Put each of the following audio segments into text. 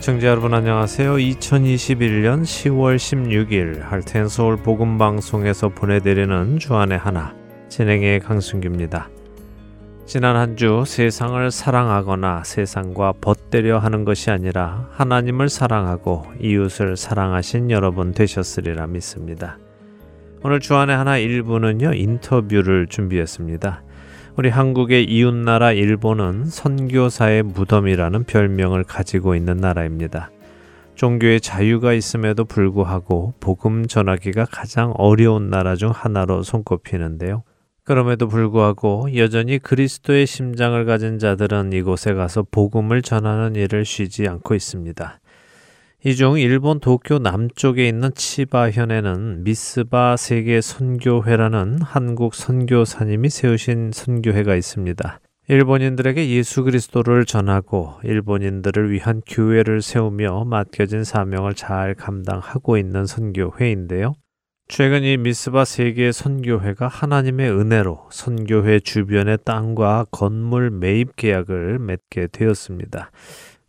애청자 여러분 안녕하세요. 2021년 10월 16일 할텐 서울 복음방송에서 보내드리는 주안의 하나, 진행의 강순규입니다. 지난 한 주 세상을 사랑하거나 세상과 벗대려 하는 것이 아니라 하나님을 사랑하고 이웃을 사랑하신 여러분 되셨으리라 믿습니다. 오늘 주안의 하나 1부는요, 인터뷰를 준비했습니다. 우리 한국의 이웃나라 일본은 선교사의 무덤이라는 별명을 가지고 있는 나라입니다. 종교의 자유가 있음에도 불구하고 복음 전하기가 가장 어려운 나라 중 하나로 손꼽히는데요. 그럼에도 불구하고 여전히 그리스도의 심장을 가진 자들은 이곳에 가서 복음을 전하는 일을 쉬지 않고 있습니다. 이 중 일본 도쿄 남쪽에 있는 치바현에는 미스바세계선교회라는 한국 선교사님이 세우신 선교회가 있습니다. 일본인들에게 예수 그리스도를 전하고 일본인들을 위한 교회를 세우며 맡겨진 사명을 잘 감당하고 있는 선교회인데요. 최근 이 미스바세계선교회가 하나님의 은혜로 선교회 주변의 땅과 건물 매입 계약을 맺게 되었습니다.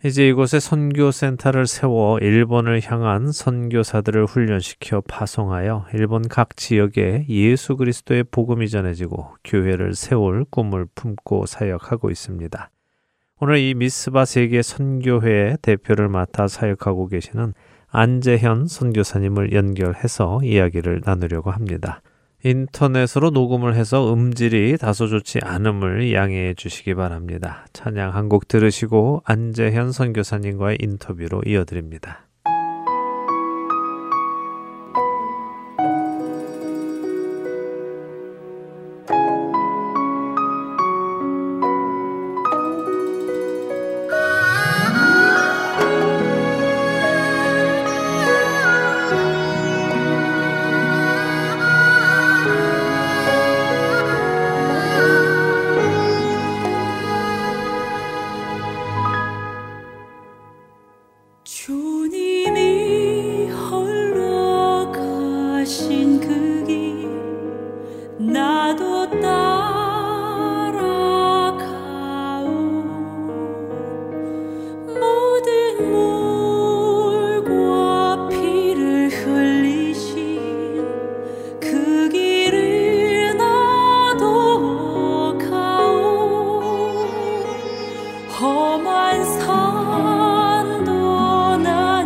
이제 이곳에 선교센터를 세워 일본을 향한 선교사들을 훈련시켜 파송하여 일본 각 지역에 예수 그리스도의 복음이 전해지고 교회를 세울 꿈을 품고 사역하고 있습니다. 오늘 이 미스바 세계 선교회의 대표를 맡아 사역하고 계시는 안재현 선교사님을 연결해서 이야기를 나누려고 합니다. 인터넷으로 녹음을 해서 음질이 다소 좋지 않음을 양해해 주시기 바랍니다. 찬양 한 곡 들으시고 안재현 선교사님과의 인터뷰로 이어드립니다. 험한 산도 나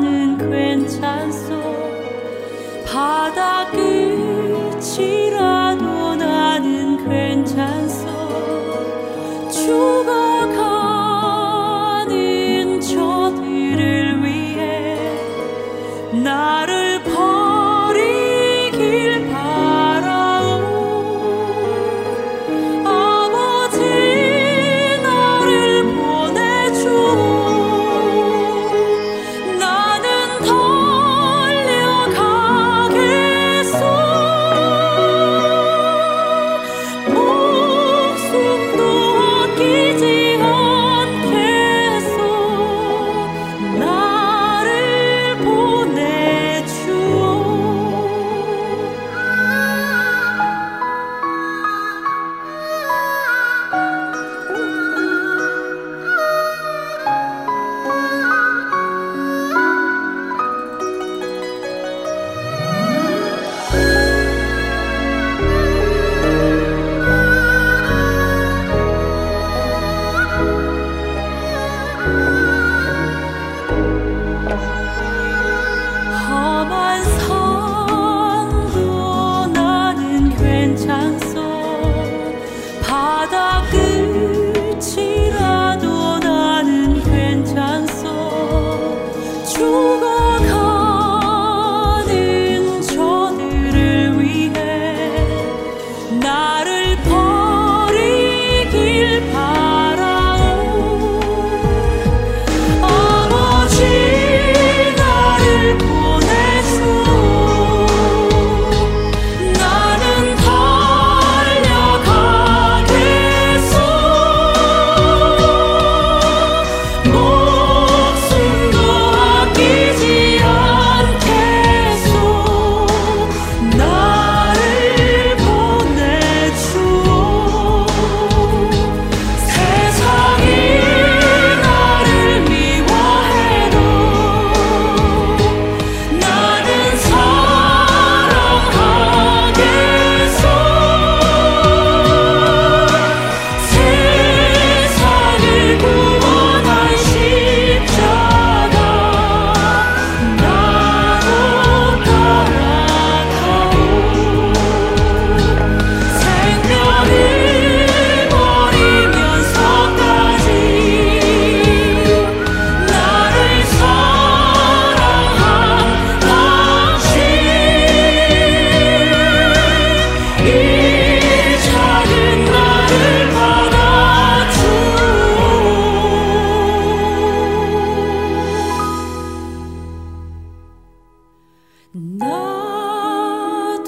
나도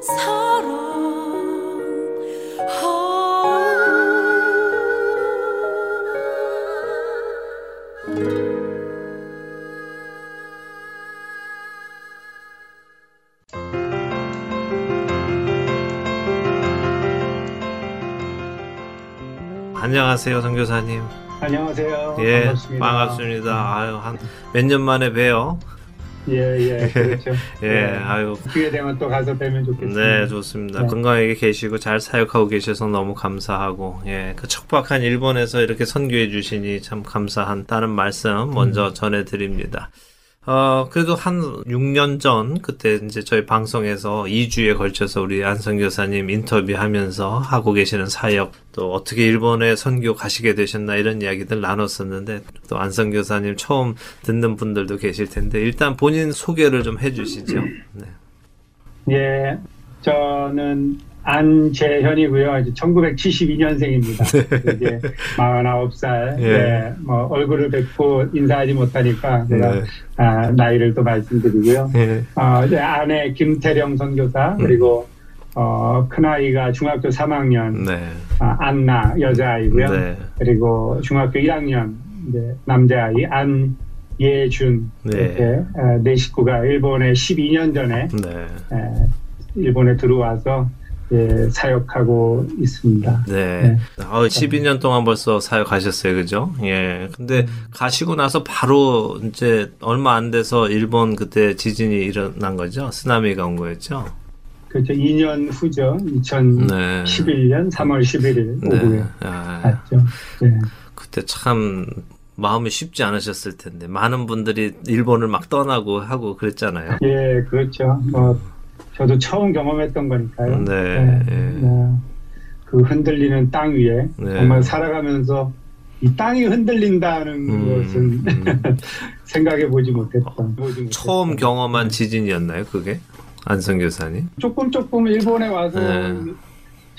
사랑하오. 안녕하세요, 선교사님. 안녕하세요. 예, 반갑습니다. 반갑습니다. 아유, 한 몇 년 만에 뵈요. 예, 그렇죠. 예, 아유. 기회 되면 또 가서 뵈면 좋겠습니다. 네, 좋습니다. 네. 건강하게 계시고 잘 사역하고 계셔서 너무 감사하고, 예, 그 척박한 일본에서 이렇게 선교해 주시니 참 감사한다는 말씀 먼저 전해드립니다. 그래도 한 6년 전, 그때 이제 저희 방송에서 2주에 걸쳐서 우리 안선교사님 인터뷰하면서 하고 계시는 사역, 또 어떻게 일본에 선교 가시게 되셨나 이런 이야기들 나눴었는데, 또 안선교사님 처음 듣는 분들도 계실 텐데, 일단 본인 소개를 좀 해주시죠. 네. 예, 저는 안재현이고요. 이제 1972년생입니다. 이제 49살. 예. 네, 뭐 얼굴을 뵙고 인사하지 못하니까 제가 예. 나이를 또 말씀드리고요. 예. 이제 아내 김태령 선교사 그리고 큰아이가 중학교 3학년 네. 안나 여자아이고요. 네. 그리고 중학교 1학년 이제 남자아이 안예준 네. 이렇게 내 식구가 일본에 12년 전에 네. 일본에 들어와서 예, 사역하고 있습니다. 네. 네. 12년 동안 벌써 사역하셨어요. 그죠? 예. 근데 가시고 나서 바로 이제 얼마 안 돼서 일본 그때 지진이 일어난 거죠? 쓰나미가 온 거였죠? 그렇죠. 2년 후죠. 2011년 3월 11일 오후에 갔죠. 네. 네. 그때 참 마음이 쉽지 않으셨을 텐데 많은 분들이 일본을 막 떠나고 하고 그랬잖아요. 예, 그렇죠. 저도 처음 경험했던 거니까요. 네. 네. 그 흔들리는 땅 위에 네. 정말 살아가면서 이 땅이 흔들린다는 것은 생각해보지 못했던. 처음 경험한 지진이었나요, 그게? 안선교사님? 조금 일본에 와서 네.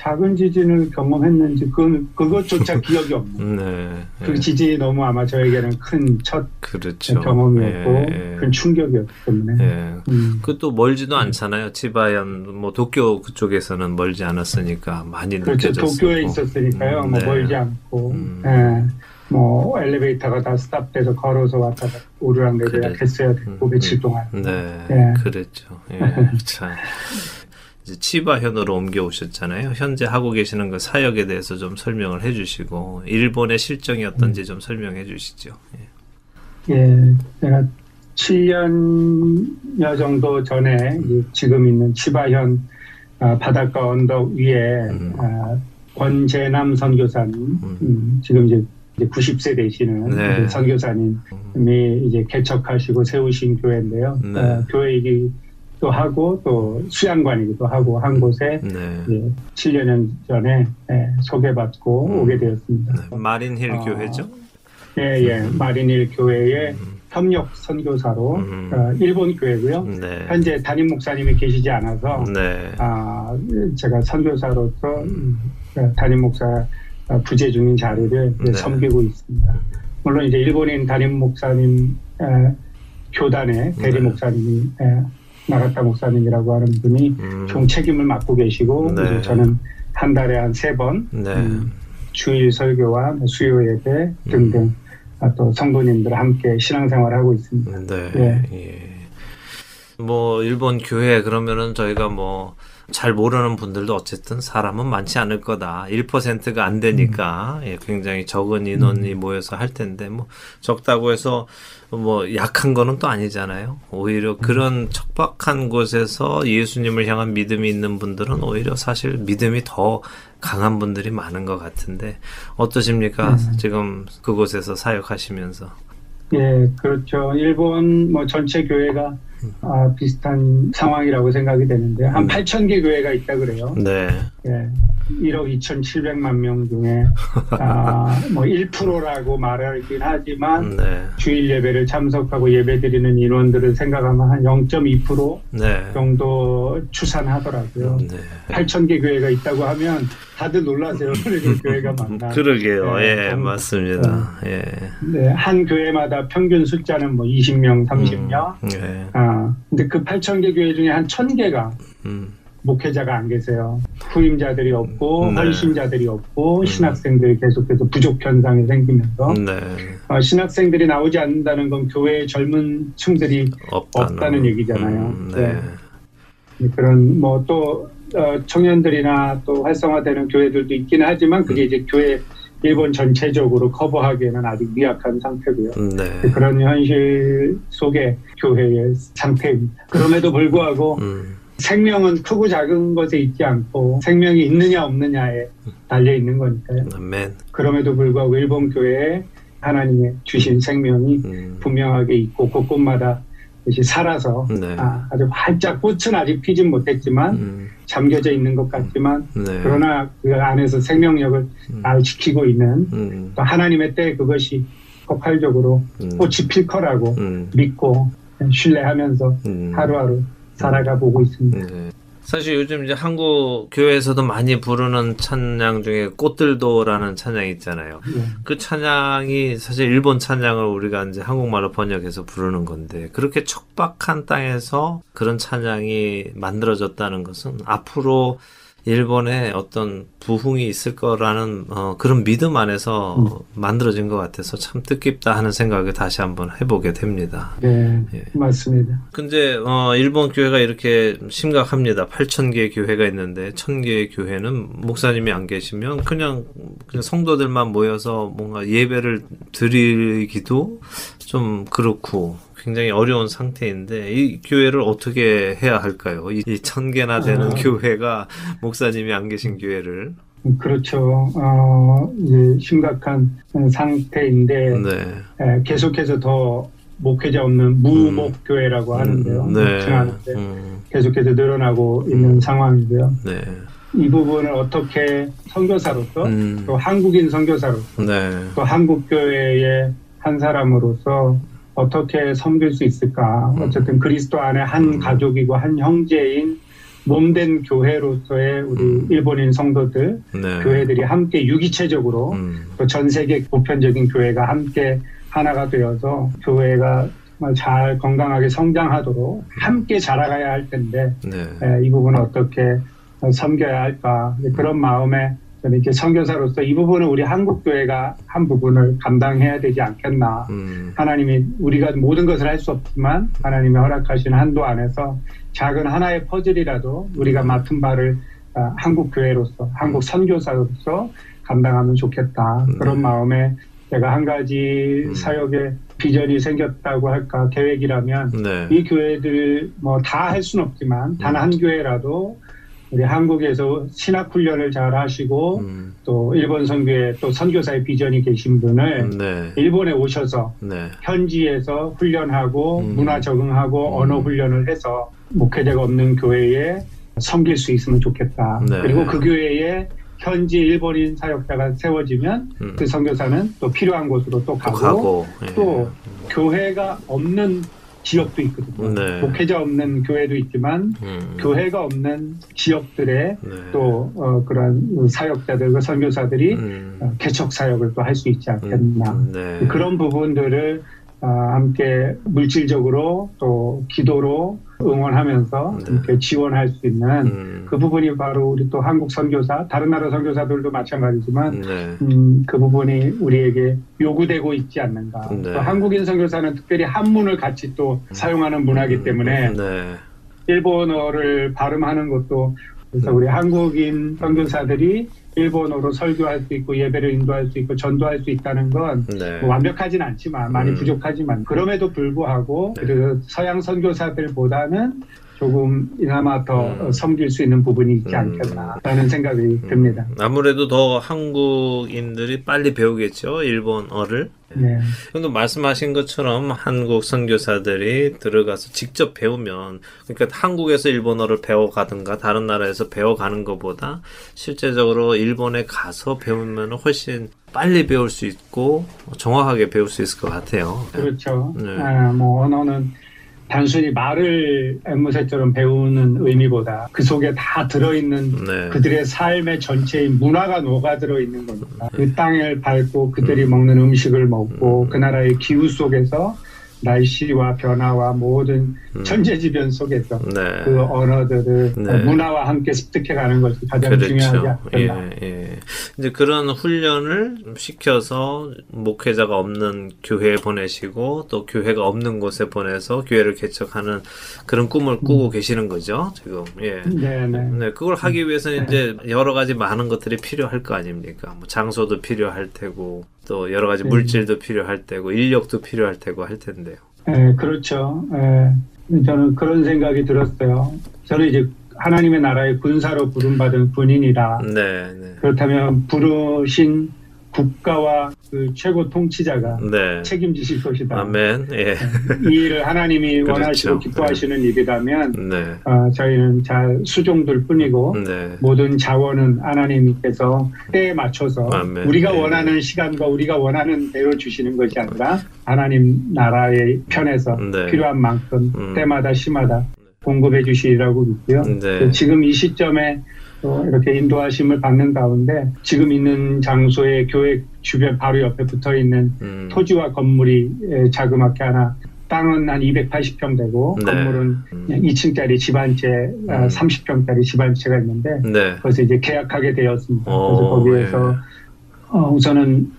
작은 지진을 경험했는지 그것조차 기억이 없네요. 네. 그 지진이 너무 아마 저에게는 큰 첫 그렇죠. 경험이었고 예. 큰 충격이었기 때문에. 예. 그것도 멀지도 않잖아요. 치바현 뭐 도쿄 그쪽에서는 멀지 않았으니까 많이 그렇죠. 느껴졌고. 도쿄에 있었으니까요. 네. 뭐 멀지 않고. 예. 뭐 엘리베이터가 다 스탑돼서 걸어서 왔다 오르락내리락 했어야 됐고 며칠 동안. 네. 예. 그랬죠. 예. 참. 치바현으로 옮겨오셨잖아요. 현재 하고 계시는 그 사역에 대해서 좀 설명을 해주시고 일본의 실정이 어떤지 좀 설명해 주시죠. 예, 제가 7년여 정도 전에 지금 있는 치바현 바닷가 언덕 위에 권재남 선교사님 지금 이제 90세 되시는 네. 선교사님이 이제 개척하시고 세우신 교회인데요. 네. 교회이기 또 하고 또 수양관이기도 하고 한 곳에 네. 예, 7년 전에 예, 소개받고 오게 되었습니다. 네. 마린힐 교회죠? 예, 마린힐 교회의 협력 선교사로 일본 교회고요. 네. 현재 담임 목사님이 계시지 않아서 네. 제가 선교사로서 담임 목사 부재 중인 자리를 네. 섬기고 있습니다. 물론 이제 일본인 담임 목사님 교단의 대리 목사님이 마가타 목사님이라고 하는 분이 총 책임을 맡고 계시고 네. 저는 한 달에 한 3번 네. 주일 설교와 수요 예배 등등 또 성도님들 함께 신앙생활하고 있습니다. 네. 예. 예. 뭐 일본 교회 그러면은 저희가 뭐 잘 모르는 분들도 어쨌든 사람은 많지 않을 거다. 1%가 안 되니까 예, 굉장히 적은 인원이 모여서 할 텐데 뭐 적다고 해서 뭐 약한 거는 또 아니잖아요. 오히려 그런 척박한 곳에서 예수님을 향한 믿음이 있는 분들은 오히려 사실 믿음이 더 강한 분들이 많은 것 같은데 어떠십니까? 지금 그곳에서 사역하시면서. 예, 그렇죠. 일본 뭐 전체 교회가 비슷한 상황이라고 생각이 되는데 한 8,000개 교회가 있다 그래요. 네. 예. 1억 2,700만 명 중에 뭐 1%라고 말하긴 하지만 네. 주일 예배를 참석하고 예배드리는 인원들을 생각하면 한 0.2% 네. 정도 추산하더라고요. 네. 8,000개 교회가 있다고 하면 다들 놀라세요. 교회가 많다. 그러게요. 네, 예, 맞습니다. 예. 네, 한 교회마다 평균 숫자는 뭐 20명, 30명. 예. 근데 그 8,000개 교회 중에 한 1,000개가 목회자가 안 계세요. 후임자들이 없고 헌신자들이 없고 신학생들이 계속해서 부족 현상이 생기면서 신학생들이 나오지 않는다는 건 교회의 젊은 층들이 없다는 얘기잖아요. 네. 그런 뭐 또 청년들이나 또 활성화되는 교회들도 있긴 하지만 그게 이제 교회 일본 전체적으로 커버하기에는 아직 미약한 상태고요. 네. 그런 현실 속에 교회의 상태입니다. 그럼에도 불구하고 생명은 크고 작은 것에 있지 않고 생명이 있느냐 없느냐에 달려있는 거니까요. 아멘. 그럼에도 불구하고 일본 교회에 하나님의 주신 생명이 분명하게 있고 곳곳마다 살아서 네. 아주 활짝 꽃은 아직 피진 못했지만 잠겨져 있는 것 같지만 네. 그러나 그 안에서 생명력을 잘 지키고 있는 또 하나님의 때에 그것이 폭발적으로 꽃이 필 거라고 믿고 신뢰하면서 하루하루 살아가 보고 있습니다. 네. 사실 요즘 이제 한국 교회에서도 많이 부르는 찬양 중에 꽃들도라는 찬양이 있잖아요. 네. 그 찬양이 사실 일본 찬양을 우리가 이제 한국말로 번역해서 부르는 건데 그렇게 척박한 땅에서 그런 찬양이 만들어졌다는 것은 앞으로 일본에 어떤 부흥이 있을 거라는 그런 믿음 안에서 만들어진 것 같아서 참 뜻깊다 하는 생각을 다시 한번 해보게 됩니다. 네, 예. 맞습니다. 근데 일본 교회가 이렇게 심각합니다. 8,000개의 교회가 있는데 1,000개의 교회는 목사님이 안 계시면 그냥 성도들만 모여서 뭔가 예배를 드리기도 좀 그렇고 굉장히 어려운 상태인데 이 교회를 어떻게 해야 할까요? 이 1,000개나 되는 교회가 목사님이 안 계신 교회를. 그렇죠. 이제 심각한 상태인데 네. 계속해서 더 목회자 없는 무목교회라고 하는데요. 네. 계속해서 늘어나고 있는 상황이고요. 네. 이 부분을 어떻게 선교사로서 또 한국인 선교사로서 네. 또 한국교회의 한 사람으로서 어떻게 섬길 수 있을까? 어쨌든 그리스도 안에 한 가족이고 한 형제인 몸된 교회로서의 우리 일본인 성도들, 네. 교회들이 함께 유기체적으로 또 전 세계 보편적인 교회가 함께 하나가 되어서 교회가 정말 잘 건강하게 성장하도록 함께 자라가야 할 텐데 네. 이 부분을 어떻게 섬겨야 할까? 그런 마음에 이렇게 선교사로서 이 부분은 우리 한국 교회가 한 부분을 감당해야 되지 않겠나. 하나님이 우리가 모든 것을 할 수 없지만 하나님이 허락하신 한도 안에서 작은 하나의 퍼즐이라도 우리가 맡은 바를 한국 교회로서 한국 선교사로서 감당하면 좋겠다. 그런 마음에 제가 한 가지 사역의 비전이 생겼다고 할까 계획이라면 네. 이 교회들 뭐 다 할 수는 없지만 단 한 교회라도 우리 한국에서 신학훈련을 잘 하시고 또 일본 선교에 또 선교사의 비전이 계신 분을 네. 일본에 오셔서 네. 현지에서 훈련하고 문화 적응하고 언어 훈련을 해서 목회자가 없는 교회에 섬길 수 있으면 좋겠다. 네. 그리고 그 교회에 현지 일본인 사역자가 세워지면 그 선교사는 또 필요한 곳으로 또 가고 예. 또 교회가 없는 지역도 있거든요. 네. 목회자 없는 교회도 있지만 교회가 없는 지역들의 네. 또 그런 사역자들과 선교사들이 개척 사역을 또 할 수 있지 않겠나. 네. 그런 부분들을 함께 물질적으로 또 기도로 응원하면서 네. 이렇게 지원할 수 있는 그 부분이 바로 우리 또 한국 선교사, 다른 나라 선교사들도 마찬가지지만 네. 그 부분이 우리에게 요구되고 있지 않는가. 네. 또 한국인 선교사는 특별히 한문을 같이 또 사용하는 문화이기 때문에 네. 일본어를 발음하는 것도 그래서 우리 한국인 선교사들이 일본어로 설교할 수 있고 예배를 인도할 수 있고 전도할 수 있다는 건 네. 뭐 완벽하진 않지만 많이 부족하지만 그럼에도 불구하고 네. 서양 선교사들보다는 조금이나마 더 섬길 수 있는 부분이 있지 않겠나라는 생각이 듭니다. 아무래도 더 한국인들이 빨리 배우겠죠, 일본어를. 네. 그런데 말씀하신 것처럼 한국 선교사들이 들어가서 직접 배우면, 그러니까 한국에서 일본어를 배워가든가 다른 나라에서 배워가는 것보다 실제적으로 일본에 가서 배우면 훨씬 빨리 배울 수 있고 정확하게 배울 수 있을 것 같아요. 그렇죠. 네. 아, 뭐 언어는 단순히 말을 앵무새처럼 배우는 의미보다 그 속에 다 들어있는 네. 그들의 삶의 전체인 문화가 녹아들어 있는 겁니다. 그 땅을 밟고 그들이 먹는 음식을 먹고 그 나라의 기후 속에서 날씨와 변화와 모든 천재지변 속에서 네. 그 언어들을 네. 문화와 함께 습득해가는 것이 가장 그렇죠. 중요하지 않겠나. 예, 예. 이제 그런 훈련을 시켜서 목회자가 없는 교회에 보내시고 또 교회가 없는 곳에 보내서 교회를 개척하는 그런 꿈을 꾸고 계시는 거죠 지금. 예. 네, 네. 네, 그걸 하기 위해서 이제 여러 가지 많은 것들이 필요할 거 아닙니까? 뭐 장소도 필요할 테고. 또 여러 가지 물질도 필요할 테고 인력도 필요할 테고 할 텐데요. 네, 그렇죠. 네, 저는 그런 생각이 들었어요. 저는 이제 하나님의 나라의 군사로 부름받은 군인이라. 네, 네. 그렇다면 부르신 국가와 그 최고 통치자가 네. 책임지실 것이다. 아멘. 예. 이 일을 하나님이 그렇죠. 원하시고 기뻐하시는 일이라면 네. 저희는 잘 수종들 뿐이고 네. 모든 자원은 하나님께서 때에 맞춰서 아멘. 우리가 네. 원하는 시간과 우리가 원하는 대로 주시는 것이 아니라 하나님 나라의 편에서 네. 필요한 만큼 때마다 시마다 공급해 주시라고 믿고요. 네. 지금 이 시점에 또 이렇게 인도하심을 받는 가운데 지금 있는 장소에 교회 주변 바로 옆에 붙어있는 토지와 건물이 자그맣게 하나, 땅은 한 280평 되고 네. 건물은 2층짜리 집 한 채, 30평짜리 집 한 채가 있는데 네. 그래서 이제 계약하게 되었습니다. 오, 그래서 거기에서 네. 우선은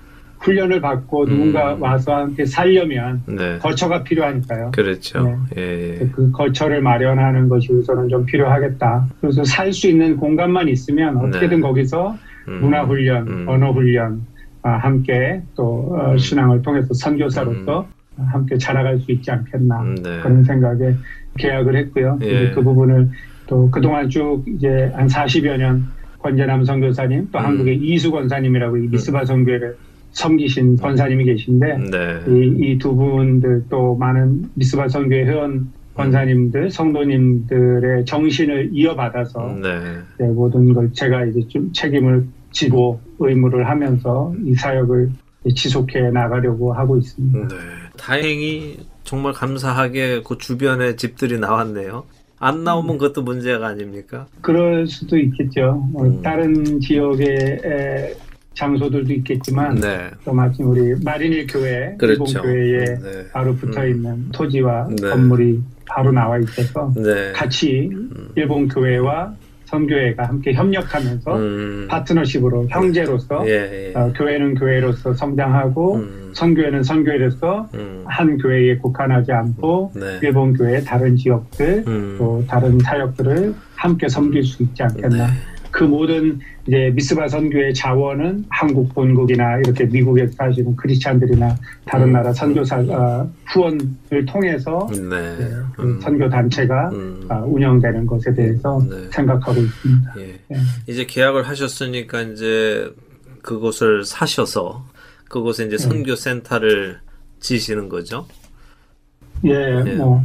훈련을 받고 누군가 와서 함께 살려면 네. 거처가 필요하니까요. 그렇죠. 네. 예. 그 거처를 마련하는 것이 우선은 좀 필요하겠다. 그래서 살 수 있는 공간만 있으면 어떻게든 네. 거기서 문화훈련, 언어훈련 함께 또 신앙을 통해서 선교사로서 함께 자라갈 수 있지 않겠나 네. 그런 생각에 계약을 했고요. 예. 그 부분을 또 그동안 쭉 이제 한 40여 년 권재남 선교사님 또 한국의 이수 권사님이라고 이 미스바 선교회를 섬기신 권사님이 계신데 네. 이 두 분들 또 많은 미스바 선교회 회원 권사님들 성도님들의 정신을 이어받아서 네. 네, 모든 걸 제가 이제 좀 책임을 지고 의무를 하면서 이 사역을 지속해 나가려고 하고 있습니다. 네. 다행히 정말 감사하게 그 주변에 집들이 나왔네요. 안 나오면 그것도 문제가 아닙니까? 그럴 수도 있겠죠. 다른 지역에 장소들도 있겠지만 네. 또 마침 우리 마린힐 교회, 그렇죠. 일본 교회에 네. 바로 붙어있는 토지와 네. 건물이 바로 나와 있어서 네. 같이 일본 교회와 선교회가 함께 협력하면서 파트너십으로 형제로서 예, 예. 교회는 교회로서 성장하고 선교회는 선교회로서 한 교회에 국한하지 않고 네. 일본 교회의 다른 지역들 또 다른 사역들을 함께 섬길 수 있지 않겠나. 네. 그 모든 이제 미스바 선교의 자원은 한국 본국이나 이렇게 미국에 사시는 크리스찬들이나 다른 나라 선교사 후원을 통해서 네. 네, 선교 단체가 운영되는 것에 대해서 네. 생각하고 있습니다. 예. 네. 이제 계약을 하셨으니까 이제 그곳을 사셔서 그곳에 이제 선교 센터를 지시는 거죠? 예, 예. 뭐.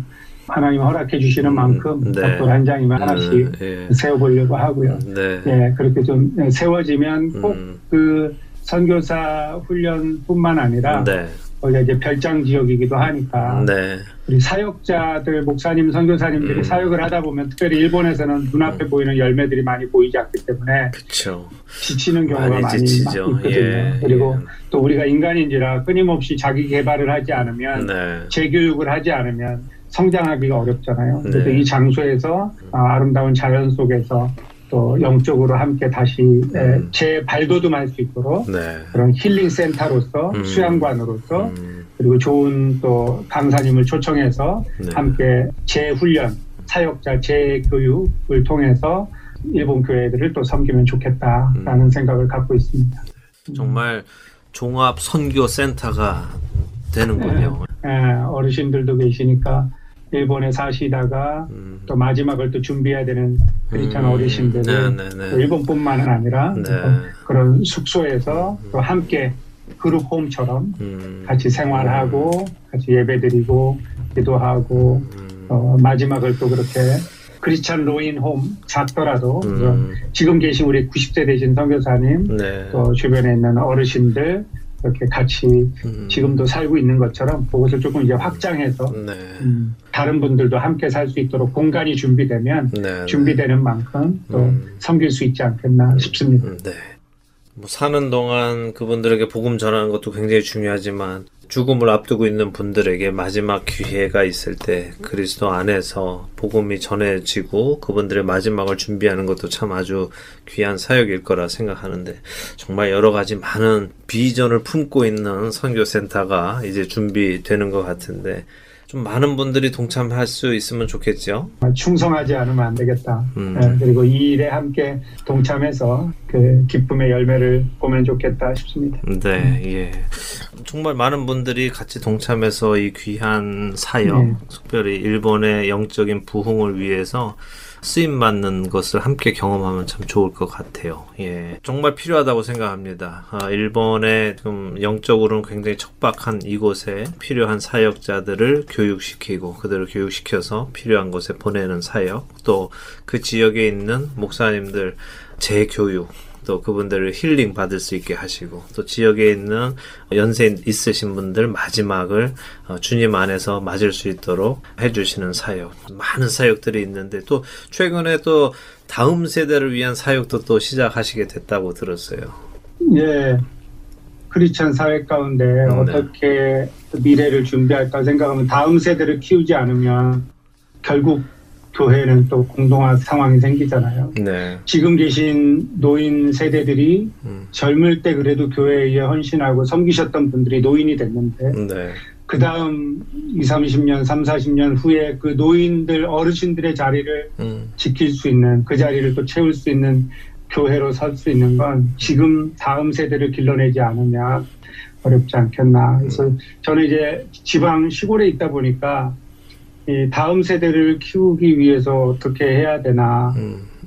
하나님 허락해 주시는 만큼 벽돌 한 장이면 하나씩 예. 세워보려고 하고요. 네. 예, 그렇게 좀 세워지면 꼭 그 선교사 훈련뿐만 아니라 네. 거기가 이제 별장 지역이기도 하니까 네. 우리 사역자들, 목사님, 선교사님들이 사역을 하다 보면 특별히 일본에서는 눈앞에 보이는 열매들이 많이 보이지 않기 때문에 그쵸. 지치는 경우가 많이 있거든요. 예. 그리고 또 우리가 인간인지라 끊임없이 자기 개발을 하지 않으면 네. 재교육을 하지 않으면 성장하기가 어렵잖아요. 그래서 네. 이 장소에서 아름다운 자연 속에서 또 영적으로 함께 다시 재발돋움할 수 있도록 네. 그런 힐링 센터로서 수양관으로서 그리고 좋은 또 강사님을 초청해서 네. 함께 재훈련, 사역자 재교육을 통해서 일본 교회들을 또 섬기면 좋겠다라는 생각을 갖고 있습니다. 정말 종합 선교 센터가 되는군요. 네. 어르신들도 계시니까 일본에 사시다가 또 마지막을 또 준비해야 되는 크리스찬 어르신들은 네. 일본뿐만은 아니라 네. 그런 숙소에서 또 함께 그룹 홈처럼 같이 생활하고 같이 예배드리고 기도하고 마지막을 또 그렇게 크리스찬 로인 홈 작더라도 지금 계신 우리 90세 되신 선교사님 네. 또 주변에 있는 어르신들 이렇게 같이 지금도 살고 있는 것처럼 그것을 조금 이제 확장해서 네. 다른 분들도 함께 살 수 있도록 공간이 준비되면 네. 준비되는 만큼 또 섬길 수 있지 않겠나 싶습니다. 네. 뭐 사는 동안 그분들에게 복음 전하는 것도 굉장히 중요하지만 죽음을 앞두고 있는 분들에게 마지막 기회가 있을 때 그리스도 안에서 복음이 전해지고 그분들의 마지막을 준비하는 것도 참 아주 귀한 사역일 거라 생각하는데, 정말 여러 가지 많은 비전을 품고 있는 선교센터가 이제 준비되는 것 같은데 좀 많은 분들이 동참할 수 있으면 좋겠죠. 충성하지 않으면 안 되겠다. 네, 그리고 이 일에 함께 동참해서 그 기쁨의 열매를 보면 좋겠다 싶습니다. 네, 예. 정말 많은 분들이 같이 동참해서 이 귀한 사역, 네. 특별히 일본의 영적인 부흥을 위해서 쓰임받는 것을 함께 경험하면 참 좋을 것 같아요. 예, 정말 필요하다고 생각합니다. 일본의 좀 영적으로는 굉장히 척박한 이곳에 필요한 사역자들을 교육시키고 그들을 교육시켜서 필요한 곳에 보내는 사역, 또 그 지역에 있는 목사님들 재교육, 또 그분들을 힐링 받을 수 있게 하시고, 또 지역에 있는 연세 있으신 분들 마지막을 주님 안에서 맞을 수 있도록 해주시는 사역, 많은 사역들이 있는데 또 최근에 또 다음 세대를 위한 사역도 또 시작하시게 됐다고 들었어요. 예, 크리스천 사회 가운데 어떻게 미래를 준비할까 생각하면 다음 세대를 키우지 않으면 결국 교회는 또 공동화 상황이 생기잖아요. 네. 지금 계신 노인 세대들이 젊을 때 그래도 교회에 헌신하고 섬기셨던 분들이 노인이 됐는데 네. 그 다음 20, 30년, 30, 40년 후에 그 노인들, 어르신들의 자리를 지킬 수 있는, 그 자리를 또 채울 수 있는 교회로 설 수 있는 건 지금 다음 세대를 길러내지 않으면 어렵지 않겠나. 그래서 저는 이제 지방 시골에 있다 보니까 이 다음 세대를 키우기 위해서 어떻게 해야 되나.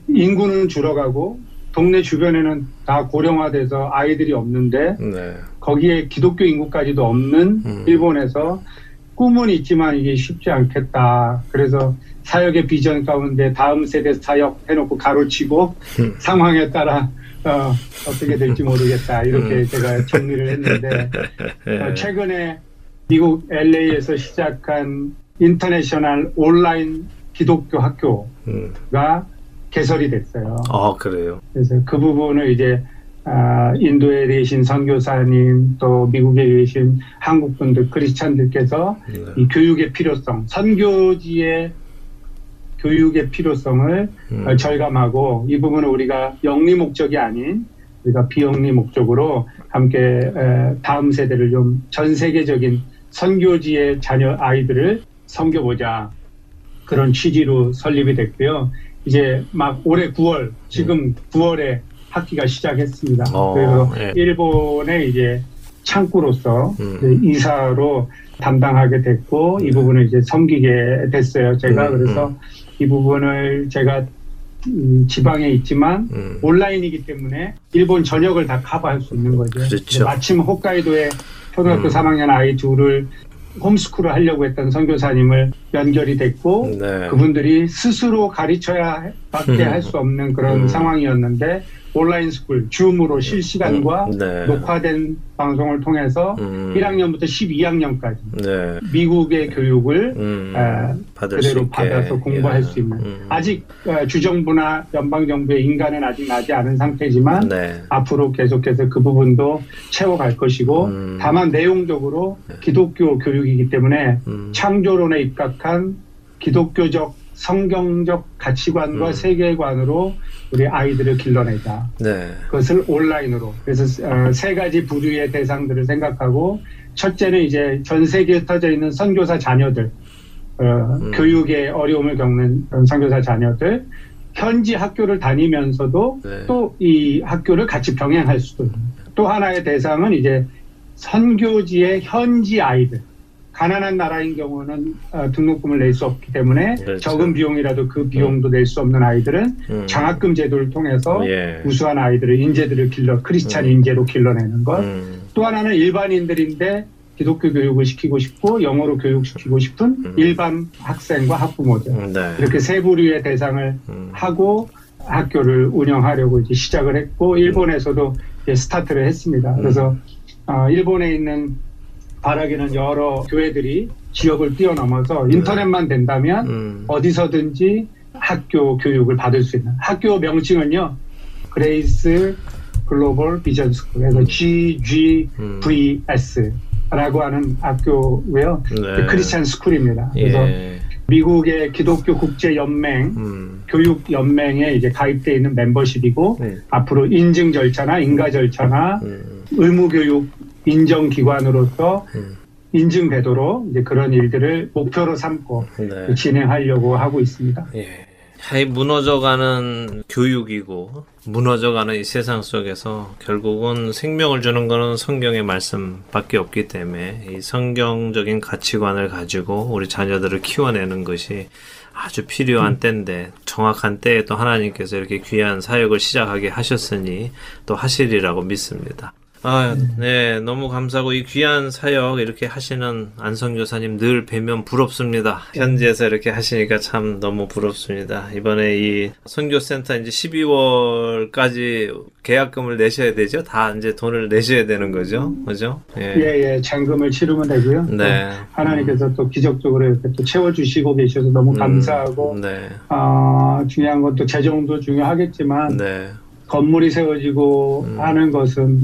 인구는 줄어가고 동네 주변에는 다 고령화돼서 아이들이 없는데 네. 거기에 기독교 인구까지도 없는 일본에서 꿈은 있지만 이게 쉽지 않겠다. 그래서 사역의 비전 가운데 다음 세대 사역 해놓고 가로치고 상황에 따라 어떻게 될지 모르겠다. 이렇게 제가 정리를 했는데 최근에 미국 LA에서 시작한 인터내셔널 온라인 기독교 학교가 개설이 됐어요. 아, 그래요? 그래서 그 부분을 이제 인도에 계신 선교사님, 또 미국에 계신 한국분들, 크리스찬들께서 네. 이 교육의 필요성, 선교지의 교육의 필요성을 절감하고 이 부분을 우리가 영리 목적이 아닌 우리가 비영리 목적으로 함께 다음 세대를 좀 전 세계적인 선교지의 자녀 아이들을 섬겨보자, 그런 취지로 설립이 됐고요. 이제 막 올해 9월, 지금 9월에 학기가 시작했습니다. 그래서 네. 일본의 이제 창구로서 이제 이사로 담당하게 됐고 이 부분을 이제 섬기게 됐어요. 제가 그래서 이 부분을 제가 지방에 있지만 온라인이기 때문에 일본 전역을 다 커버할 수 있는 거죠. 그렇죠. 마침 홋카이도에 초등학교 3학년 아이 둘을 홈스쿨을 하려고 했던 선교사님을 연결이 됐고 네. 그분들이 스스로 가르쳐야 밖에 할 수 없는 그런 상황이었는데 온라인 스쿨, 줌으로 실시간과 네. 녹화된 방송을 통해서 1학년부터 12학년까지 네. 미국의 교육을 그대로 받아서 공부할 수 있는 아직 주정부나 연방정부의 인가는 아직 나지 않은 상태지만 네. 앞으로 계속해서 그 부분도 채워갈 것이고 다만 내용적으로 기독교 교육이기 때문에 창조론에 입각한 기독교적 성경적 가치관과 세계관으로 우리 아이들을 길러내자. 네. 그것을 온라인으로. 그래서 세 가지 부류의 대상들을 생각하고, 첫째는 이제 전 세계에 흩어져 있는 선교사 자녀들, 교육에 어려움을 겪는 선교사 자녀들, 현지 학교를 다니면서도 네. 또 이 학교를 같이 병행할 수도 있는. 또 하나의 대상은 이제 선교지의 현지 아이들. 가난한 나라인 경우는 등록금을 낼 수 없기 때문에 그렇죠. 적은 비용이라도 그 비용도 낼 수 없는 아이들은 장학금 제도를 통해서 예. 우수한 아이들을 인재들을 길러 크리스찬 인재로 길러내는 것. 또 하나는 일반인들인데 기독교 교육을 시키고 싶고 영어로 교육시키고 싶은 일반 학생과 학부모들 네. 이렇게 세 부류의 대상을 하고 학교를 운영하려고 이제 시작을 했고 일본에서도 이제 스타트를 했습니다. 그래서 일본에 있는 바라기는 여러 교회들이 지역을 뛰어넘어서 인터넷만 된다면 어디서든지 학교 교육을 받을 수 있는 학교 명칭은요. 그레이스 글로벌 비전 스쿨 그래서 GGVS라고 하는 학교고요. 네. 크리스찬 스쿨입니다. 그래서 예. 미국의 기독교 국제 연맹 교육 연맹에 이제 가입돼 있는 멤버십이고 앞으로 인증 절차나 인가 절차나 의무 교육 인정 기관으로서 인증되도록 이제 그런 일들을 목표로 삼고 네. 진행하려고 하고 있습니다. 예. 무너져가는 교육이고 무너져가는 이 세상 속에서 결국은 생명을 주는 것은 성경의 말씀밖에 없기 때문에 이 성경적인 가치관을 가지고 우리 자녀들을 키워내는 것이 아주 필요한 때인데 정확한 때에 또 하나님께서 이렇게 귀한 사역을 시작하게 하셨으니 또 하시리라고 믿습니다. 아, 네, 너무 감사하고 이 귀한 사역 이렇게 하시는 안성교사님 늘 뵈면 부럽습니다. 현지에서 이렇게 하시니까 참 너무 부럽습니다. 이번에 이 선교센터 이제 12월까지 계약금을 내셔야 되죠? 다 이제 돈을 내셔야 되는 거죠? 그죠? 예, 예, 예 잔금을 치르면 되고요. 네. 하나님께서 또 기적적으로 이렇게 또 채워주시고 계셔서 너무 감사하고, 네. 중요한 건 또 재정도 중요하겠지만, 네. 건물이 세워지고 하는 것은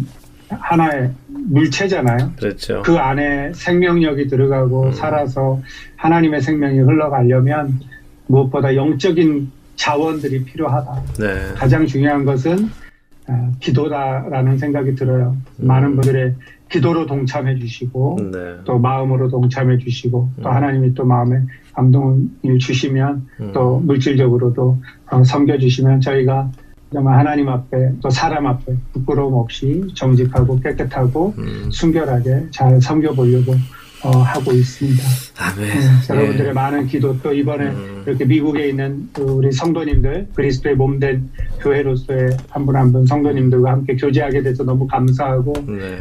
하나의 물체잖아요. 그렇죠. 그 안에 생명력이 들어가고 살아서 하나님의 생명이 흘러가려면 무엇보다 영적인 자원들이 필요하다. 네. 가장 중요한 것은 기도다라는 생각이 들어요. 많은 분들의 기도로 동참해 주시고 네. 또 마음으로 동참해 주시고 또 하나님이 또 마음에 감동을 주시면 또 물질적으로도 섬겨주시면 저희가 정말 하나님 앞에 또 사람 앞에 부끄러움 없이 정직하고 깨끗하고 순결하게 잘 섬겨보려고 하고 있습니다. 아멘. 여러분들의 예. 많은 기도 또 이번에 이렇게 미국에 있는 우리 성도님들 그리스도의 몸된 교회로서의 한 분 한 분 성도님들과 함께 교제하게 돼서 너무 감사하고 네.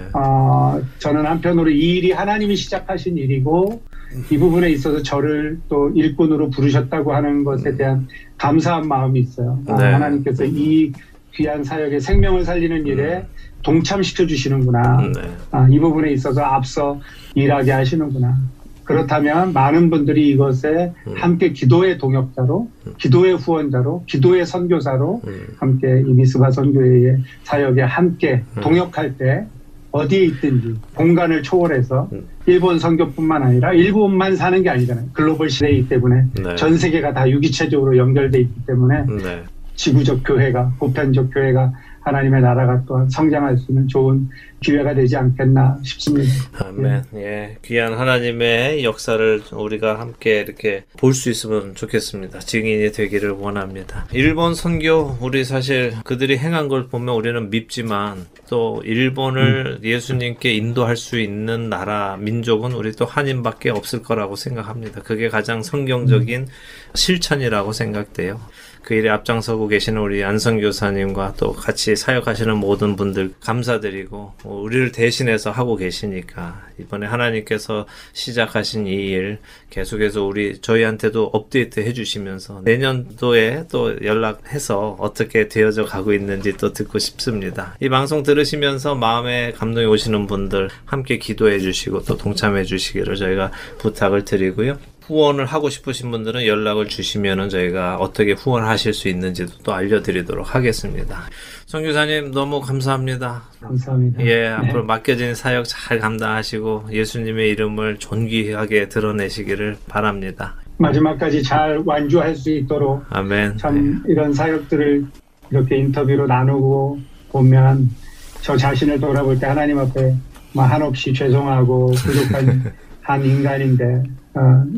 저는 한편으로 이 일이 하나님이 시작하신 일이고 이 부분에 있어서 저를 또 일꾼으로 부르셨다고 하는 것에 대한 감사한 마음이 있어요. 네. 하나님께서 이 귀한 사역의 생명을 살리는 일에 동참시켜 주시는구나. 네. 이 부분에 있어서 앞서 일하게 하시는구나. 그렇다면 많은 분들이 이것에 함께 기도의 동역자로, 기도의 후원자로, 기도의 선교사로 함께 이 미스바 선교회의 사역에 함께 동역할 때 어디에 있든지 공간을 초월해서 일본 선교뿐만 아니라 일본만 사는 게 아니잖아요. 글로벌 시대이기 때문에 네. 전 세계가 다 유기체적으로 연결돼 있기 때문에 네. 지구적 교회가 보편적 교회가 하나님의 나라가 또한 성장할 수 있는 좋은 기회가 되지 않겠나 싶습니다. 아멘. 예. 예. 귀한 하나님의 역사를 우리가 함께 이렇게 볼 수 있으면 좋겠습니다. 증인이 되기를 원합니다. 일본 선교 우리 사실 그들이 행한 걸 보면 우리는 밉지만 또 일본을 예수님께 인도할 수 있는 나라 민족은 우리 또 한인밖에 없을 거라고 생각합니다. 그게 가장 성경적인 실천이라고 생각돼요. 그 일에 앞장서고 계시는 우리 안성교사님과 또 같이 사역하시는 모든 분들 감사드리고 우리를 대신해서 하고 계시니까 이번에 하나님께서 시작하신 이 일 계속해서 저희한테도 업데이트 해주시면서 내년도에 또 연락해서 어떻게 되어져 가고 있는지 또 듣고 싶습니다. 이 방송 들으시면서 마음에 감동이 오시는 분들 함께 기도해 주시고 또 동참해 주시기를 저희가 부탁을 드리고요. 후원을 하고 싶으신 분들은 연락을 주시면은 저희가 어떻게 후원하실 수 있는지도 또 알려드리도록 하겠습니다. 선교사님 너무 감사합니다. 감사합니다. 예, 네. 앞으로 맡겨진 사역 잘 감당하시고 예수님의 이름을 존귀하게 드러내시기를 바랍니다. 마지막까지 잘 완주할 수 있도록 아멘. 참 네. 이런 사역들을 이렇게 인터뷰로 나누고 보면 저 자신을 돌아볼 때 하나님 앞에 한없이 죄송하고 부족한 한 인간인데